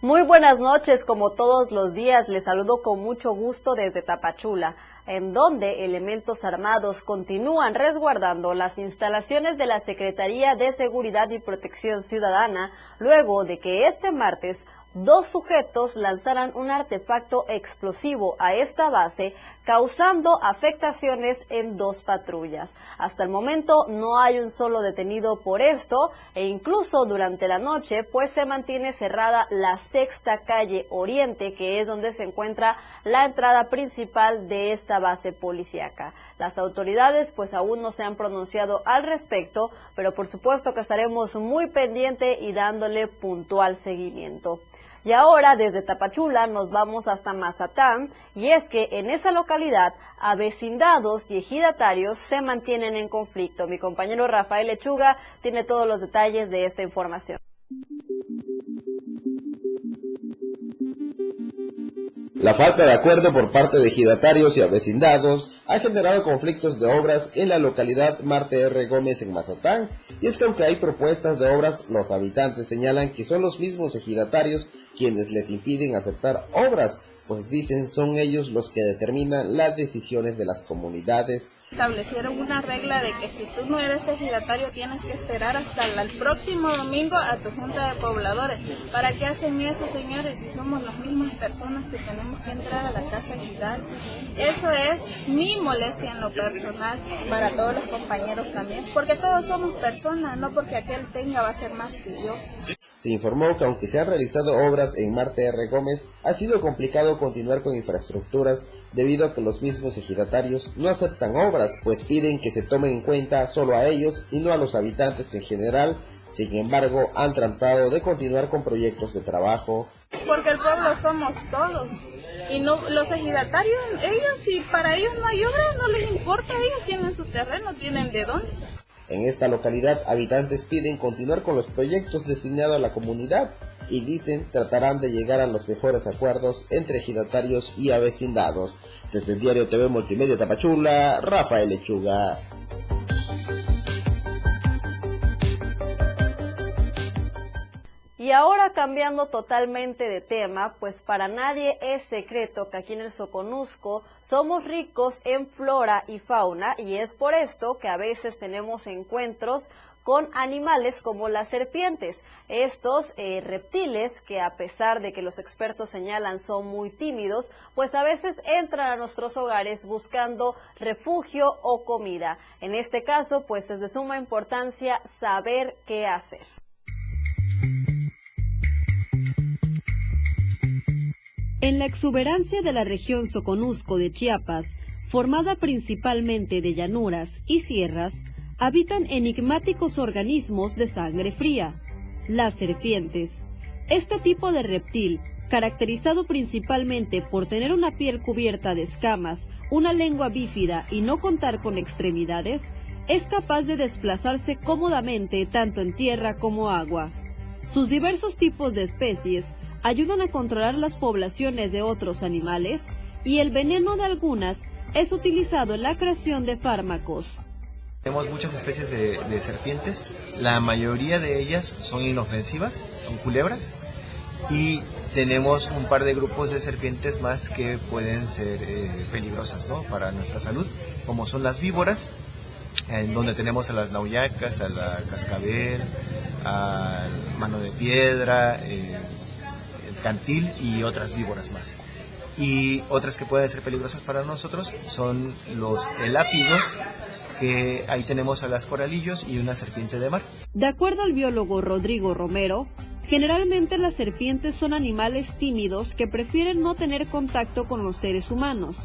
Muy buenas noches, como todos los días, les saludo con mucho gusto desde Tapachula, en donde elementos armados continúan resguardando las instalaciones de la Secretaría de Seguridad y Protección Ciudadana, luego de que este martes dos sujetos lanzaran un artefacto explosivo a esta base, causando afectaciones en dos patrullas. Hasta el momento no hay un solo detenido por esto, e incluso durante la noche pues se mantiene cerrada la sexta calle Oriente, que es donde se encuentra la entrada principal de esta base policíaca. Las autoridades pues aún no se han pronunciado al respecto, pero por supuesto que estaremos muy pendiente y dándole puntual seguimiento. Y ahora desde Tapachula nos vamos hasta Mazatán, y es que en esa localidad avecindados y ejidatarios se mantienen en conflicto. Mi compañero Rafael Lechuga tiene todos los detalles de esta información. La falta de acuerdo por parte de ejidatarios y avecindados ha generado conflictos de obras en la localidad Marte R. Gómez en Mazatán, y es que aunque hay propuestas de obras, los habitantes señalan que son los mismos ejidatarios quienes les impiden aceptar obras, pues dicen son ellos los que determinan las decisiones de las comunidades. Establecieron una regla de que si tú no eres ejidatario tienes que esperar hasta el próximo domingo a tu junta de pobladores. ¿Para qué hacen eso, señores, si somos las mismas personas que tenemos que entrar a la casa ejidal? Eso es mi molestia en lo personal, para todos los compañeros también, porque todos somos personas, no porque aquel tenga va a ser más que yo. Se informó que aunque se han realizado obras en Marte R. Gómez, ha sido complicado continuar con infraestructuras debido a que los mismos ejidatarios no aceptan obras, pues piden que se tomen en cuenta solo a ellos y no a los habitantes en general. Sin embargo, han tratado de continuar con proyectos de trabajo. Porque el pueblo somos todos, y no los ejidatarios, ellos, si para ellos no hay obra, no les importa, ellos tienen su terreno, tienen de dónde. En esta localidad, habitantes piden continuar con los proyectos destinados a la comunidad y dicen tratarán de llegar a los mejores acuerdos entre ejidatarios y avecindados. Desde el Diario T V Multimedia Tapachula, Rafael Lechuga. Y ahora, cambiando totalmente de tema, pues para nadie es secreto que aquí en el Soconusco somos ricos en flora y fauna, y es por esto que a veces tenemos encuentros con animales como las serpientes, estos eh, reptiles que, a pesar de que los expertos señalan son muy tímidos, pues a veces entran a nuestros hogares buscando refugio o comida. En este caso, pues es de suma importancia saber qué hacer. En la exuberancia de la región Soconusco de Chiapas, formada principalmente de llanuras y sierras, habitan enigmáticos organismos de sangre fría, las serpientes. Este tipo de reptil, caracterizado principalmente por tener una piel cubierta de escamas, una lengua bífida y no contar con extremidades, es capaz de desplazarse cómodamente tanto en tierra como agua. Sus diversos tipos de especies ayudan a controlar las poblaciones de otros animales y el veneno de algunas es utilizado en la creación de fármacos. Tenemos muchas especies de, de serpientes, la mayoría de ellas son inofensivas, son culebras, y tenemos un par de grupos de serpientes más que pueden ser eh, peligrosas, ¿no?, para nuestra salud, como son las víboras, en donde tenemos a las nauyacas, a la cascabel, a mano de piedra, eh, el cantil y otras víboras más. Y otras que pueden ser peligrosas para nosotros son los elápidos, que ahí tenemos a las coralillos y una serpiente de mar. De acuerdo al biólogo Rodrigo Romero, generalmente las serpientes son animales tímidos que prefieren no tener contacto con los seres humanos.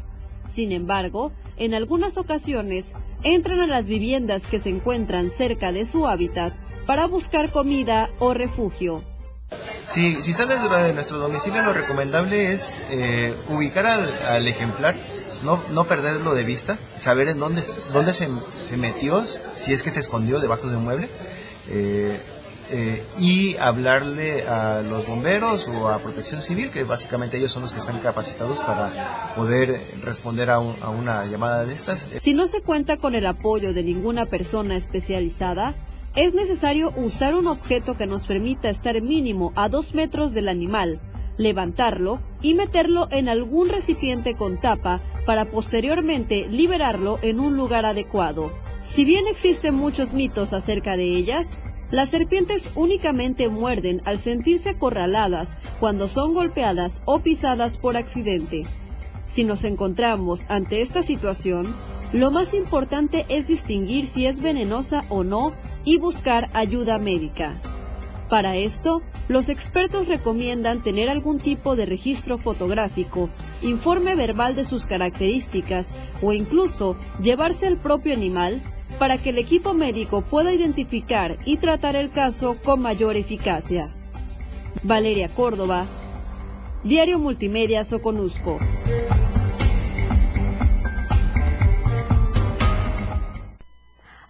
Sin embargo, en algunas ocasiones entran a las viviendas que se encuentran cerca de su hábitat para buscar comida o refugio. Sí, si están dentro de nuestro domicilio, lo recomendable es eh, ubicar al, al ejemplar, no, no perderlo de vista, saber en dónde, dónde se, se metió, si es que se escondió debajo de un mueble, eh, eh, y hablarle a los bomberos o a Protección Civil, que básicamente ellos son los que están capacitados para poder responder a, un, a una llamada de estas. Si no se cuenta con el apoyo de ninguna persona especializada, es necesario usar un objeto que nos permita estar mínimo a dos metros del animal, levantarlo y meterlo en algún recipiente con tapa para posteriormente liberarlo en un lugar adecuado. Si bien existen muchos mitos acerca de ellas, las serpientes únicamente muerden al sentirse acorraladas cuando son golpeadas o pisadas por accidente. Si nos encontramos ante esta situación, lo más importante es distinguir si es venenosa o no y buscar ayuda médica. Para esto, los expertos recomiendan tener algún tipo de registro fotográfico, informe verbal de sus características o incluso llevarse al propio animal para que el equipo médico pueda identificar y tratar el caso con mayor eficacia. Valeria Córdoba, Diario Multimedia Soconusco.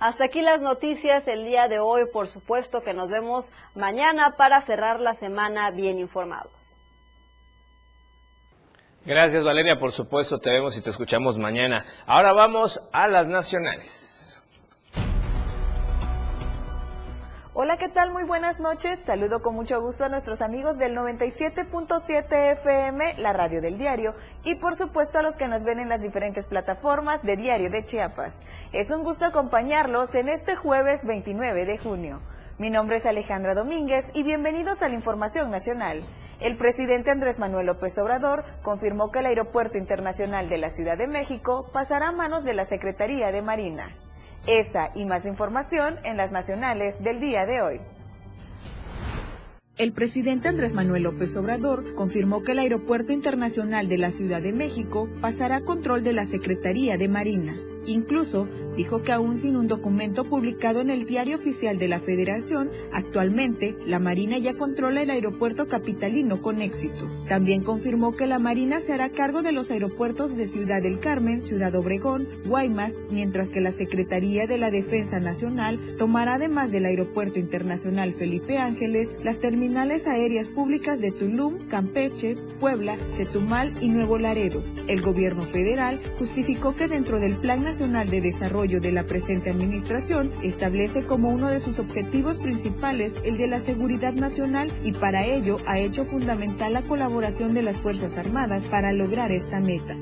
Hasta aquí las noticias el día de hoy. Por supuesto que nos vemos mañana para cerrar la semana bien informados. Gracias, Valeria. Por supuesto, te vemos y te escuchamos mañana. Ahora vamos a las nacionales. Hola, ¿qué tal? Muy buenas noches. Saludo con mucho gusto a nuestros amigos del noventa y siete punto siete F M, la radio del diario, y por supuesto a los que nos ven en las diferentes plataformas de Diario de Chiapas. Es un gusto acompañarlos en este jueves veintinueve de junio. Mi nombre es Alejandra Domínguez y bienvenidos a la Información Nacional. El presidente Andrés Manuel López Obrador confirmó que el Aeropuerto Internacional de la Ciudad de México pasará a manos de la Secretaría de Marina. Esa y más información en las nacionales del día de hoy. El presidente Andrés Manuel López Obrador confirmó que el Aeropuerto Internacional de la Ciudad de México pasará a control de la Secretaría de Marina. Incluso dijo que aún sin un documento publicado en el Diario Oficial de la Federación, actualmente la Marina ya controla el aeropuerto capitalino con éxito. También confirmó que la Marina se hará cargo de los aeropuertos de Ciudad del Carmen, Ciudad Obregón, Guaymas, mientras que la Secretaría de la Defensa Nacional tomará además del Aeropuerto Internacional Felipe Ángeles las terminales aéreas públicas de Tulum, Campeche, Puebla, Chetumal y Nuevo Laredo. El gobierno federal justificó que dentro del Plan Nacional de Desarrollo de la presente administración establece como uno de sus objetivos principales el de la seguridad nacional y para ello ha hecho fundamental la colaboración de las Fuerzas Armadas para lograr esta meta.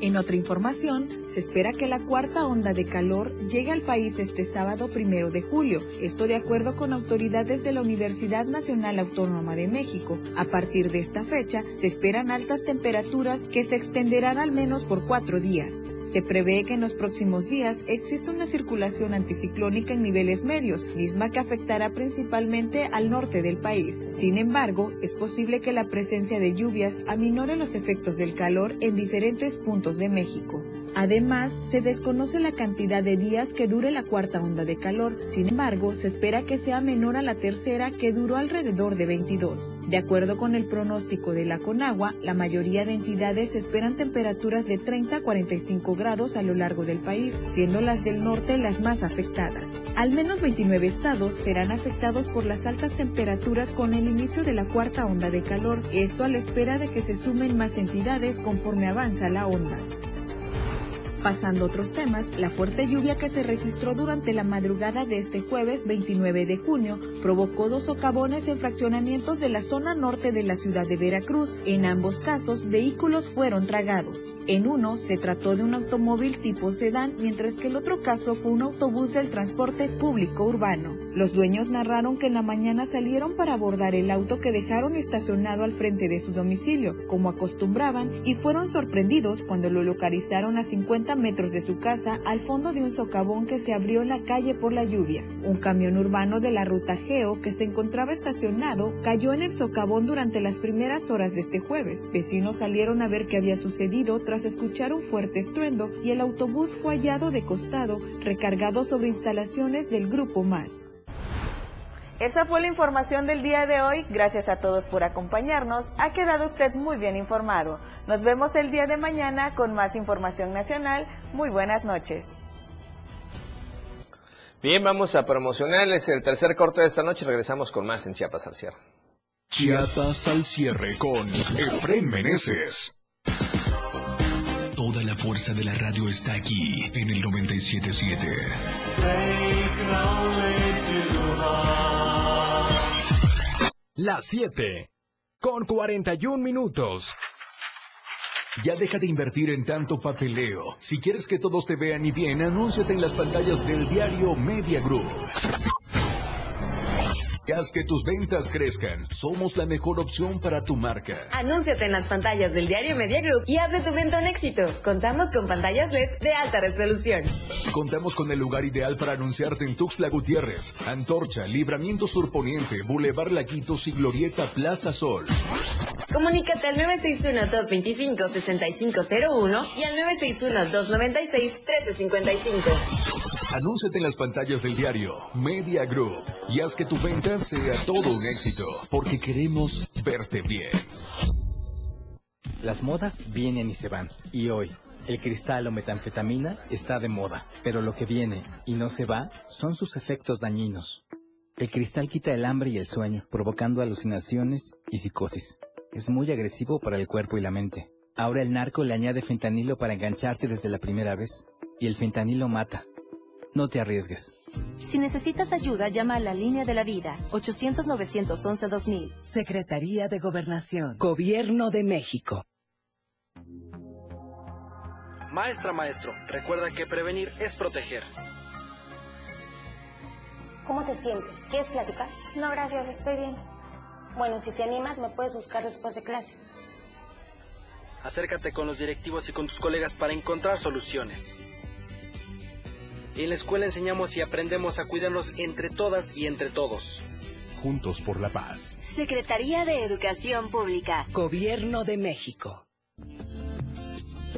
En otra información, se espera que la cuarta onda de calor llegue al país este sábado primero de julio, esto de acuerdo con autoridades de la Universidad Nacional Autónoma de México. A partir de esta fecha, se esperan altas temperaturas que se extenderán al menos por cuatro días. Se prevé que en los próximos días exista una circulación anticiclónica en niveles medios, misma que afectará principalmente al norte del país. Sin embargo, es posible que la presencia de lluvias aminore los efectos del calor en diferentes puntos de México. Además, se desconoce la cantidad de días que dure la cuarta onda de calor. Sin embargo, se espera que sea menor a la tercera, que duró alrededor de veintidós. De acuerdo con el pronóstico de la Conagua, la mayoría de entidades esperan temperaturas de treinta a cuarenta y cinco grados a lo largo del país, siendo las del norte las más afectadas. Al menos veintinueve estados serán afectados por las altas temperaturas con el inicio de la cuarta onda de calor, esto a la espera de que se sumen más entidades conforme avanza la onda. Pasando a otros temas, la fuerte lluvia que se registró durante la madrugada de este jueves veintinueve de junio provocó dos socavones en fraccionamientos de la zona norte de la ciudad de Veracruz. En ambos casos, vehículos fueron tragados. En uno, se trató de un automóvil tipo sedán, mientras que el otro caso fue un autobús del transporte público urbano. Los dueños narraron que en la mañana salieron para abordar el auto que dejaron estacionado al frente de su domicilio, como acostumbraban, y fueron sorprendidos cuando lo localizaron a cincuenta metros de su casa, al fondo de un socavón que se abrió en la calle por la lluvia. Un camión urbano de la ruta Geo que se encontraba estacionado cayó en el socavón durante las primeras horas de este jueves. Vecinos salieron a ver qué había sucedido tras escuchar un fuerte estruendo y el autobús fue hallado de costado, recargado sobre instalaciones del Grupo Más. Esa fue la información del día de hoy. Gracias a todos por acompañarnos. Ha quedado usted muy bien informado. Nos vemos el día de mañana con más información nacional. Muy buenas noches. Bien, vamos a promocionarles el tercer corte de esta noche. Regresamos con más en Chiapas al Cierre. Chiapas al Cierre con Efraín Meneses. Toda la fuerza de la radio está aquí en el noventa y siete punto siete. Las siete con cuarenta y un minutos. Ya deja de invertir en tanto papeleo. Si quieres que todos te vean y bien, anúnciate en las pantallas del diario Media Group. Haz que tus ventas crezcan. Somos la mejor opción para tu marca. Anúnciate en las pantallas del diario Media Group y haz de tu venta un éxito. Contamos con pantallas L E D de alta resolución. Contamos con el lugar ideal para anunciarte en Tuxtla Gutiérrez, Antorcha, Libramiento Surponiente, Boulevard Laguitos y Glorieta Plaza Sol. Comunícate al nueve seis uno, dos dos cinco, seis cinco cero uno y al nueve seis uno, dos nueve seis, uno tres cinco cinco. Anúnciate en las pantallas del diario Media Group y haz que tu venta sea todo un éxito, porque queremos verte bien. Las modas vienen y se van, y hoy el cristal o metanfetamina está de moda, pero lo que viene y no se va son sus efectos dañinos. El cristal quita el hambre y el sueño, provocando alucinaciones y psicosis. Es muy agresivo para el cuerpo y la mente. Ahora el narco le añade fentanilo para engancharte desde la primera vez, y el fentanilo mata. No te arriesgues. Si necesitas ayuda, llama a la Línea de la Vida, ochocientos, novecientos once, dos mil. Secretaría de Gobernación, Gobierno de México. Maestra, maestro, recuerda que prevenir es proteger. ¿Cómo te sientes? ¿Quieres platicar? No, gracias, estoy bien. Bueno, si te animas, me puedes buscar después de clase. Acércate con los directivos y con tus colegas para encontrar soluciones. En la escuela enseñamos y aprendemos a cuidarnos entre todas y entre todos. Juntos por la paz. Secretaría de Educación Pública. Gobierno de México.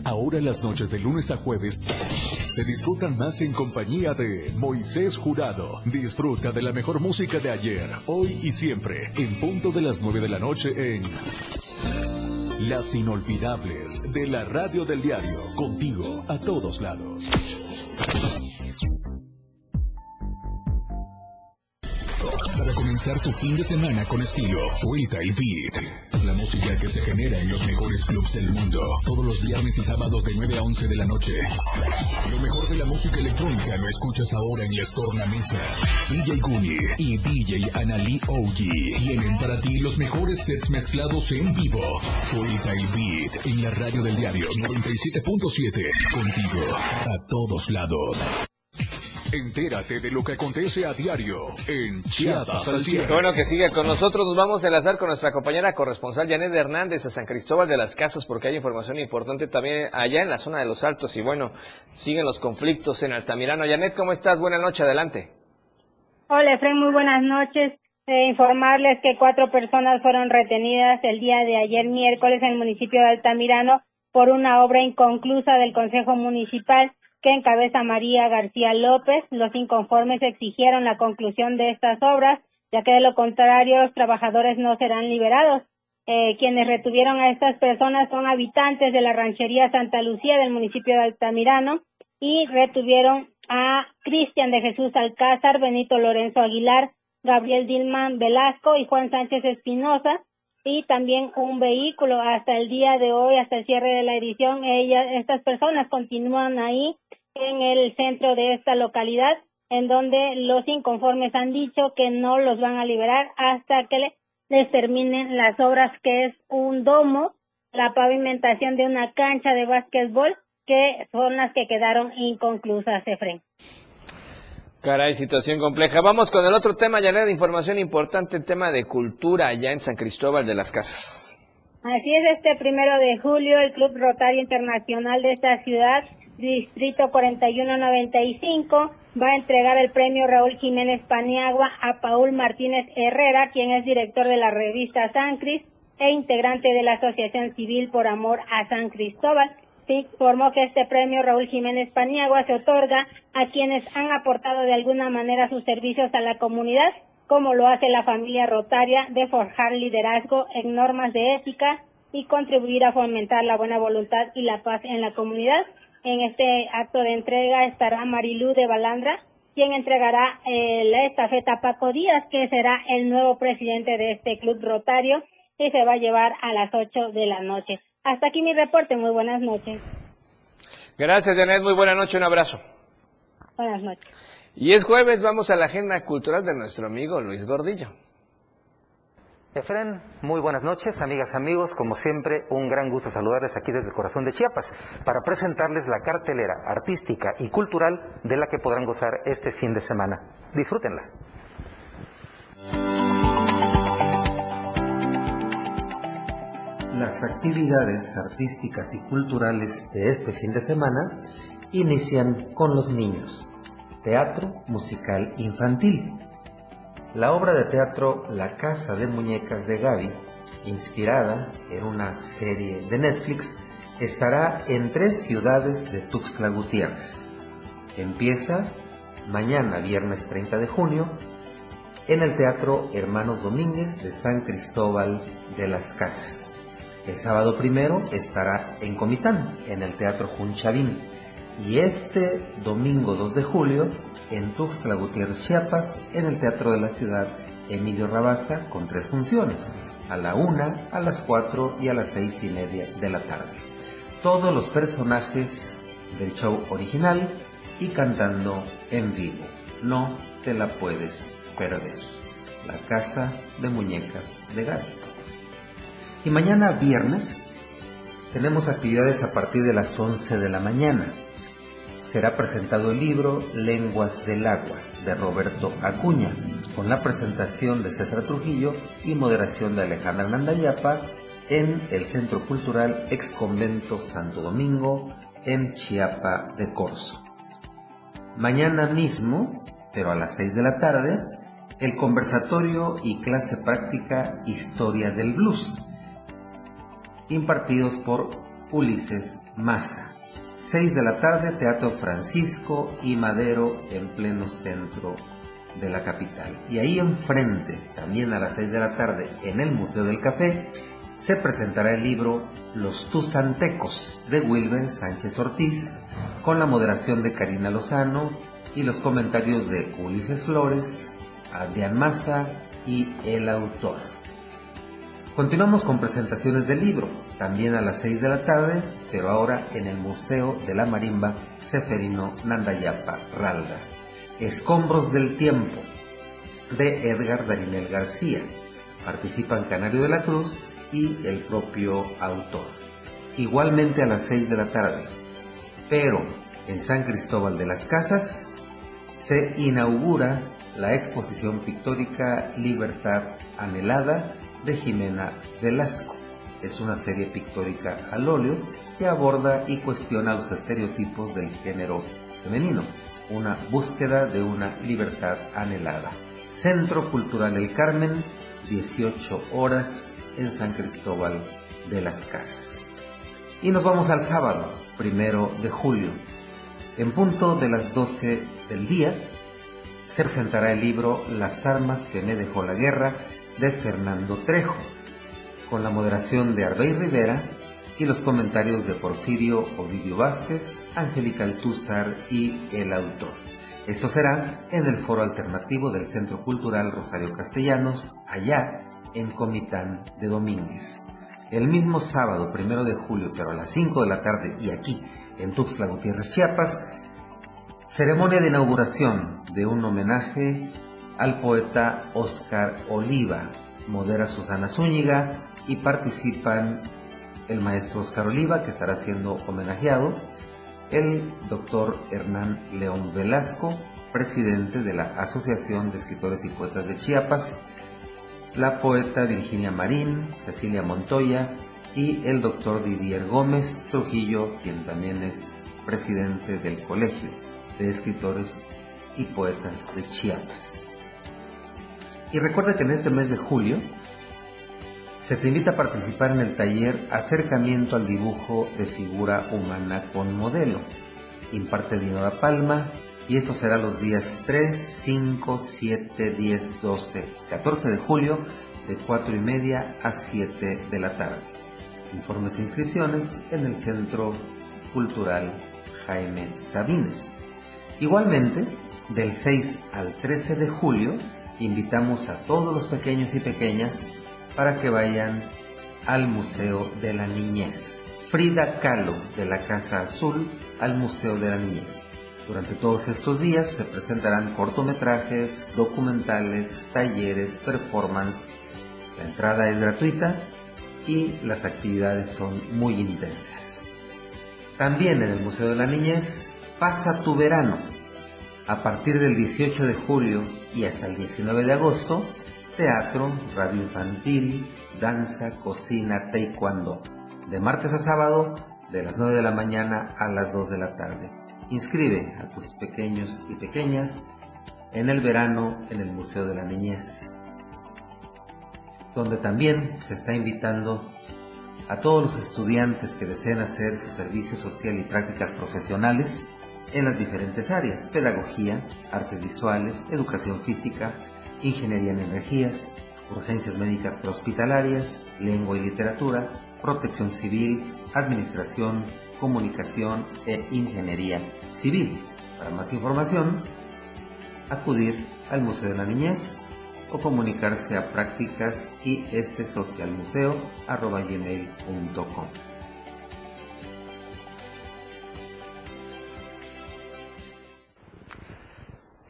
Ahora las noches de lunes a jueves se disfrutan más en compañía de Moisés Jurado. Disfruta de la mejor música de ayer, hoy y siempre, en punto de las nueve de la noche en Las Inolvidables de la Radio del Diario. Contigo a todos lados. Para comenzar tu fin de semana con estilo, suelta el beat. La música que se genera en los mejores clubs del mundo. Todos los viernes y sábados de nueve a once de la noche. Lo mejor de la música electrónica lo escuchas ahora en la Estornamesa. D J Gumi y D J Analí Oji tienen para ti los mejores sets mezclados en vivo. Suelta el beat en la radio del diario noventa y siete punto siete. Contigo a todos lados. Entérate de lo que acontece a diario en Chiapas al Cierre. Bueno, que siga con nosotros. Nos vamos a enlazar con nuestra compañera corresponsal Janet Hernández a San Cristóbal de las Casas, porque hay información importante también allá en la zona de Los Altos. Y bueno, siguen los conflictos en Altamirano. Janet, ¿cómo estás? Buenas noches, adelante. Hola, Efraín, muy buenas noches. Eh, informarles que cuatro personas fueron retenidas el día de ayer miércoles en el municipio de Altamirano por una obra inconclusa del Consejo Municipal que encabeza María García López. Los inconformes exigieron la conclusión de estas obras, ya que de lo contrario los trabajadores no serán liberados. Eh, quienes retuvieron a estas personas son habitantes de la ranchería Santa Lucía del municipio de Altamirano y retuvieron a Cristian de Jesús Alcázar, Benito Lorenzo Aguilar, Gabriel Dilman Velasco y Juan Sánchez Espinosa, y también un vehículo. Hasta el día de hoy, hasta el cierre de la edición, ellas, estas personas continúan ahí en el centro de esta localidad, en donde los inconformes han dicho que no los van a liberar hasta que le, les terminen las obras, que es un domo, la pavimentación de una cancha de básquetbol, que son las que quedaron inconclusas, Efraín. Caray, situación compleja. Vamos con el otro tema, Yaneda, de información importante, el tema de cultura allá en San Cristóbal de las Casas. Así es, este primero de julio el Club Rotario Internacional de esta ciudad, Distrito cuarenta y uno noventa y cinco, va a entregar el premio Raúl Jiménez Paniagua a Paul Martínez Herrera, quien es director de la revista San Cris e integrante de la Asociación Civil por Amor a San Cristóbal. Se informó que este premio Raúl Jiménez Paniagua se otorga a quienes han aportado de alguna manera sus servicios a la comunidad, como lo hace la familia rotaria, de forjar liderazgo en normas de ética y contribuir a fomentar la buena voluntad y la paz en la comunidad. En este acto de entrega estará Marilú de Balandra, quien entregará eh, la estafeta a Paco Díaz, que será el nuevo presidente de este club rotario, que se va a llevar a las ocho de la noche. Hasta aquí mi reporte, muy buenas noches. Gracias, Janet, muy buena noche, un abrazo. Buenas noches. Y es jueves, vamos a la agenda cultural de nuestro amigo Luis Gordillo. Efren, muy buenas noches, amigas, amigos, como siempre un gran gusto saludarles aquí desde el corazón de Chiapas para presentarles la cartelera artística y cultural de la que podrán gozar este fin de semana. Disfrútenla. Las actividades artísticas y culturales de este fin de semana inician con los niños. Teatro musical infantil. La obra de teatro La Casa de Muñecas de Gaby, inspirada en una serie de Netflix, estará en tres ciudades de Tuxtla Gutiérrez. Empieza mañana, viernes treinta de junio, en el Teatro Hermanos Domínguez de San Cristóbal de las Casas. El sábado primero estará en Comitán, en el Teatro Junchavín, y este domingo dos de julio en Tuxtla Gutiérrez, Chiapas, en el Teatro de la Ciudad Emilio Rabasa, con tres funciones, a la una, a las cuatro y a las seis y media de la tarde. Todos los personajes del show original y cantando en vivo. No te la puedes perder. La Casa de Muñecas de Gaby. Y mañana viernes tenemos actividades a partir de las once de la mañana. Será presentado el libro Lenguas del Agua de Roberto Acuña, con la presentación de César Trujillo y moderación de Alejandra Nandayapa en el Centro Cultural Ex Convento Santo Domingo en Chiapa de Corzo. Mañana mismo, pero a las seis de la tarde, el conversatorio y clase práctica Historia del Blues, impartidos por Ulises Maza. seis de la tarde, Teatro Francisco y Madero, en pleno centro de la capital. Y ahí enfrente, también a las seis de la tarde, en el Museo del Café, se presentará el libro Los Tuzantecos, de Wilber Sánchez Ortiz, con la moderación de Karina Lozano y los comentarios de Ulises Flores, Adrián Maza y el autor. Continuamos con presentaciones del libro, también a las seis de la tarde, pero ahora en el Museo de la Marimba Ceferino Nandayapa Ralda. Escombros del Tiempo, de Edgar Darinel García. Participan Canario de la Cruz y el propio autor. Igualmente a las seis de la tarde, pero en San Cristóbal de las Casas se inaugura la exposición pictórica Libertad Anhelada, de Jimena Velasco. Es una serie pictórica al óleo que aborda y cuestiona los estereotipos del género femenino, una búsqueda de una libertad anhelada. Centro Cultural El Carmen, dieciocho horas en San Cristóbal de las Casas. Y nos vamos al sábado, primero de julio. En punto de las doce del día, se presentará el libro Las armas que me dejó la guerra, de Fernando Trejo, con la moderación de Arbey Rivera y los comentarios de Porfirio Ovidio Vázquez, Angélica Altúzar y el autor. Esto será en el Foro Alternativo del Centro Cultural Rosario Castellanos, allá en Comitán de Domínguez. El mismo sábado, primero de julio, pero a las cinco de la tarde, y aquí en Tuxtla Gutiérrez, Chiapas, ceremonia de inauguración de un homenaje al poeta Óscar Oliva. Modera Susana Zúñiga y participan el maestro Óscar Oliva, que estará siendo homenajeado, el doctor Hernán León Velasco, presidente de la Asociación de Escritores y Poetas de Chiapas, la poeta Virginia Marín, Cecilia Montoya y el doctor Didier Gómez Trujillo, quien también es presidente del Colegio de Escritores y Poetas de Chiapas. Y recuerda que en este mes de julio se te invita a participar en el taller Acercamiento al dibujo de figura humana con modelo. Imparte Dinora Palma y esto será los días tres, cinco, siete, diez, doce y catorce de julio, de cuatro y media a siete de la tarde. Informes e inscripciones en el Centro Cultural Jaime Sabines. Igualmente, del seis al trece de julio, invitamos a todos los pequeños y pequeñas para que vayan al Museo de la Niñez. Frida Kahlo, de la Casa Azul al Museo de la Niñez. Durante todos estos días se presentarán cortometrajes, documentales, talleres, performance. La entrada es gratuita y las actividades son muy intensas. También en el Museo de la Niñez, pasa tu verano. A partir del dieciocho de julio y hasta el diecinueve de agosto, teatro, radio infantil, danza, cocina, taekwondo, de martes a sábado, de las nueve de la mañana a las dos de la tarde. Inscribe a tus pequeños y pequeñas en el verano en el Museo de la Niñez, donde también se está invitando a todos los estudiantes que deseen hacer su servicio social y prácticas profesionales en las diferentes áreas: pedagogía, artes visuales, educación física, ingeniería en energías, urgencias médicas prehospitalarias, lengua y literatura, protección civil, administración, comunicación e ingeniería civil. Para más información, acudir al Museo de la Niñez o comunicarse a prácticas i s social museo arroba gmail punto com.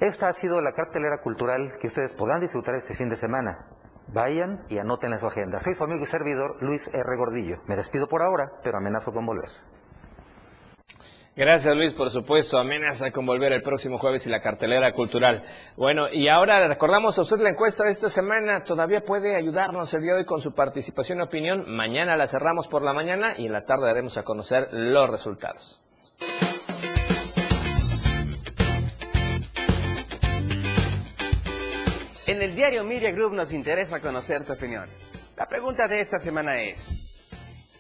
Esta ha sido la cartelera cultural que ustedes podrán disfrutar este fin de semana. Vayan y anoten en su agenda. Soy su amigo y servidor Luis erre Gordillo. Me despido por ahora, pero amenazo con volver. Gracias, Luis, por supuesto, amenaza con volver el próximo jueves y la cartelera cultural. Bueno, y ahora recordamos a usted la encuesta de esta semana. Todavía puede ayudarnos el día de hoy con su participación y opinión. Mañana la cerramos por la mañana y en la tarde daremos a conocer los resultados. En el diario Media Group nos interesa conocer tu opinión. La pregunta de esta semana es: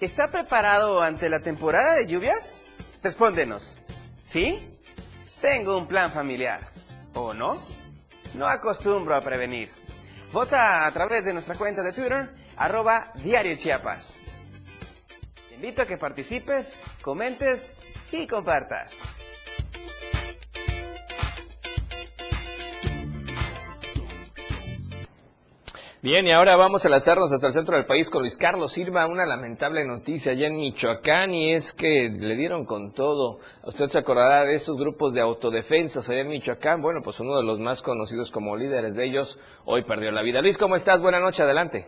¿está preparado ante la temporada de lluvias? Respóndenos, ¿sí? Tengo un plan familiar, ¿o no? No acostumbro a prevenir. Vota a través de nuestra cuenta de Twitter, arroba Diario Chiapas. Te invito a que participes, comentes y compartas. Bien, y ahora vamos a lanzarnos hasta el centro del país con Luis Carlos Silva. Una lamentable noticia allá en Michoacán, y es que le dieron con todo. Usted se acordará de esos grupos de autodefensas allá en Michoacán. Bueno, pues uno de los más conocidos como líderes de ellos hoy perdió la vida. Luis, ¿cómo estás? Buenas noches, adelante.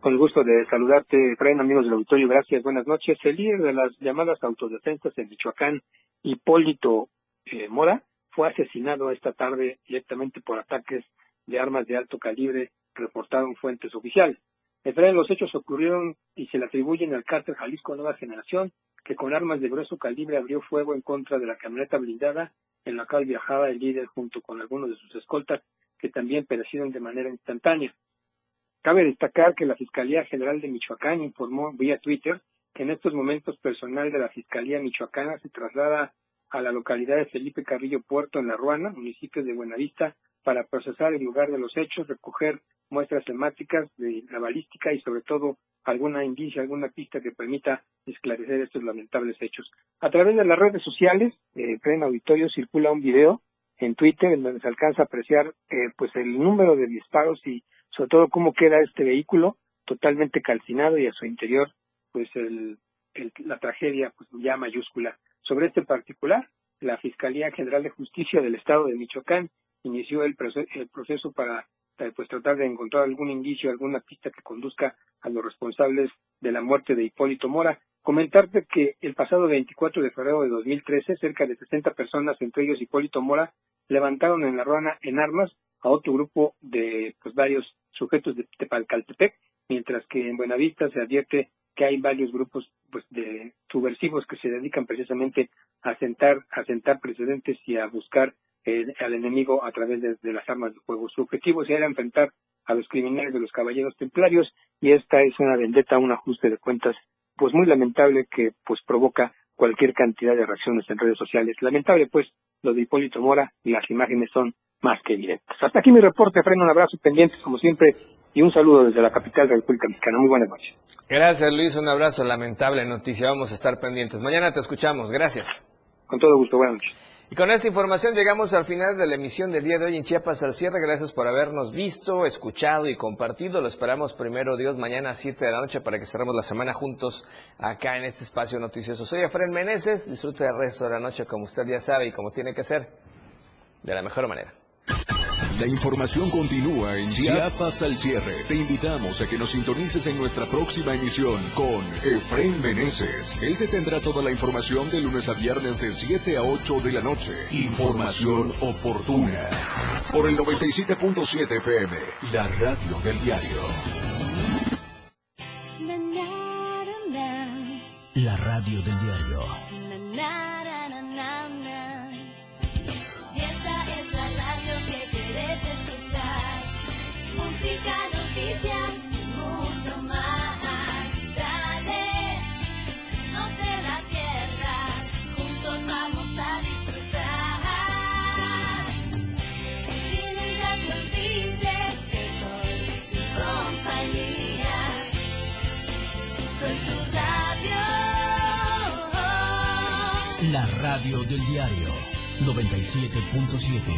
Con el gusto de saludarte, Efraín, amigos del auditorio, gracias, buenas noches. El líder de las llamadas autodefensas en Michoacán, Hipólito eh, Mora, fue asesinado esta tarde directamente por ataques de armas de alto calibre, reportaron fuentes oficiales. Efraín, los hechos ocurrieron y se le atribuyen al Cártel Jalisco Nueva Generación, que con armas de grueso calibre abrió fuego en contra de la camioneta blindada en la cual viajaba el líder junto con algunos de sus escoltas, que también perecieron de manera instantánea. Cabe destacar que la Fiscalía General de Michoacán informó vía Twitter En estos momentos, personal de la Fiscalía Michoacana se traslada a la localidad de Felipe Carrillo Puerto, en La Ruana, municipio de Buenavista, para procesar el lugar de los hechos, recoger muestras temáticas de la balística y, sobre todo, alguna indicia, alguna pista que permita esclarecer estos lamentables hechos. A través de las redes sociales, eh, pleno auditorio, circula un video en Twitter en donde se alcanza a apreciar eh, pues el número de disparos y, sobre todo, cómo queda este vehículo totalmente calcinado y a su interior, pues, el, el, la tragedia, pues, ya mayúscula. Sobre este particular, la Fiscalía General de Justicia del Estado de Michoacán inició el proceso, el proceso para pues tratar de encontrar algún indicio, alguna pista que conduzca a los responsables de la muerte de Hipólito Mora. Comentarte que el pasado veinticuatro de febrero de dos mil trece, cerca de sesenta personas, entre ellos Hipólito Mora, levantaron en La Ruana en armas a otro grupo de pues varios sujetos de Tepalcaltepec, mientras que en Buenavista se advierte que hay varios grupos pues de subversivos que se dedican precisamente a sentar, a sentar precedentes y a buscar al enemigo a través de, de las armas de fuego. Su objetivo era enfrentar a los criminales de los Caballeros Templarios, y esta es una vendetta, un ajuste de cuentas pues muy lamentable, que pues provoca cualquier cantidad de reacciones en redes sociales. Lamentable, pues, lo de Hipólito Mora, y las imágenes son más que evidentes. Hasta aquí mi reporte, Efraín, un abrazo, pendientes como siempre, y un saludo desde la capital de la República Mexicana. Muy buenas noches. Gracias, Luis, un abrazo. Lamentable noticia, vamos a estar pendientes. Mañana te escuchamos, gracias. Con todo gusto, buenas noches. Y con esta información llegamos al final de la emisión del día de hoy en Chiapas al Cierre. Gracias por habernos visto, escuchado y compartido. Lo esperamos, primero Dios, mañana a siete de la noche para que cerremos la semana juntos acá en este espacio noticioso. Soy Efraín Meneses, disfrute el resto de la noche como usted ya sabe y como tiene que ser, de la mejor manera. La información continúa en Chiapas al Cierre. Te invitamos a que nos sintonices en nuestra próxima emisión con Efraín Meneses. Él te tendrá toda la información de lunes a viernes de siete a ocho de la noche. Información oportuna. Por el noventa y siete punto siete F M, la radio del diario. La radio del diario. Música, noticias y mucho más. Dale, no te la pierdas. Juntos vamos a disfrutar. Cine, radio, business, soy tu compañía. Soy tu radio. La radio del diario noventa y siete punto siete.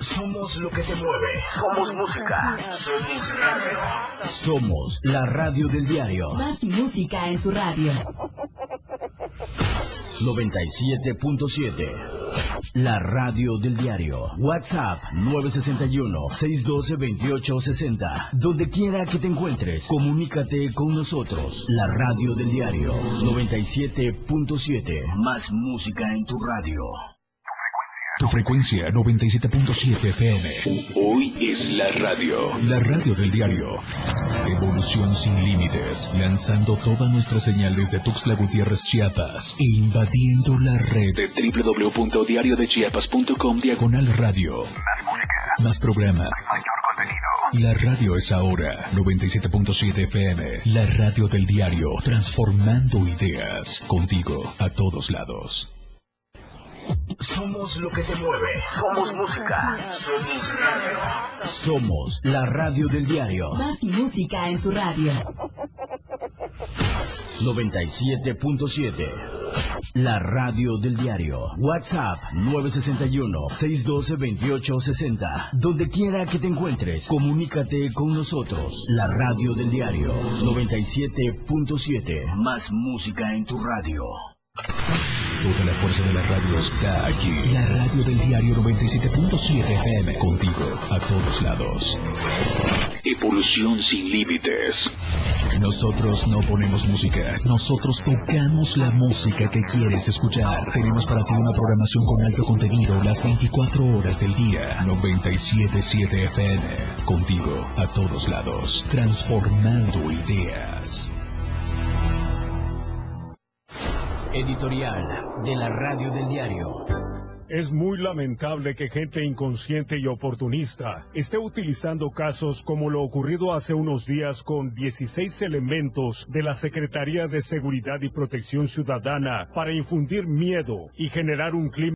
Somos lo que te mueve. Somos música. Somos radio. Somos la radio del diario. Más música en tu radio. noventa y siete punto siete. La radio del diario. WhatsApp nueve sesenta y uno, seiscientos doce, veintiocho sesenta. Donde quiera que te encuentres, comunícate con nosotros. La radio del diario noventa y siete punto siete. Más música en tu radio. Tu frecuencia noventa y siete punto siete F M. Hoy es la radio. La radio del diario. Evolución sin límites. Lanzando todas nuestras señales de Tuxtla Gutiérrez, Chiapas. E invadiendo la red de www.diariodechiapas.com diagonal radio. Más música. Más programas. Mayor contenido. La radio es ahora. noventa y siete punto siete F M. La radio del diario. Transformando ideas. Contigo a todos lados. Somos lo que te mueve. Somos música. Somos radio. Somos la radio del diario. Más música en tu radio. noventa y siete punto siete. La radio del diario. WhatsApp nueve sesenta y uno, seiscientos doce, veintiocho sesenta. Donde quiera que te encuentres, comunícate con nosotros. La radio del diario noventa y siete punto siete. Más música en tu radio. Toda la fuerza de la radio está aquí. La radio del diario noventa y siete punto siete F M. Contigo, a todos lados. Evolución sin límites. Nosotros no ponemos música. Nosotros tocamos la música que quieres escuchar. Tenemos para ti una programación con alto contenido las veinticuatro horas del día. noventa y siete punto siete F M. Contigo, a todos lados. Transformando ideas. Editorial de la radio del diario. Es muy lamentable que gente inconsciente y oportunista esté utilizando casos como lo ocurrido hace unos días con dieciséis elementos de la Secretaría de Seguridad y Protección Ciudadana para infundir miedo y generar un clima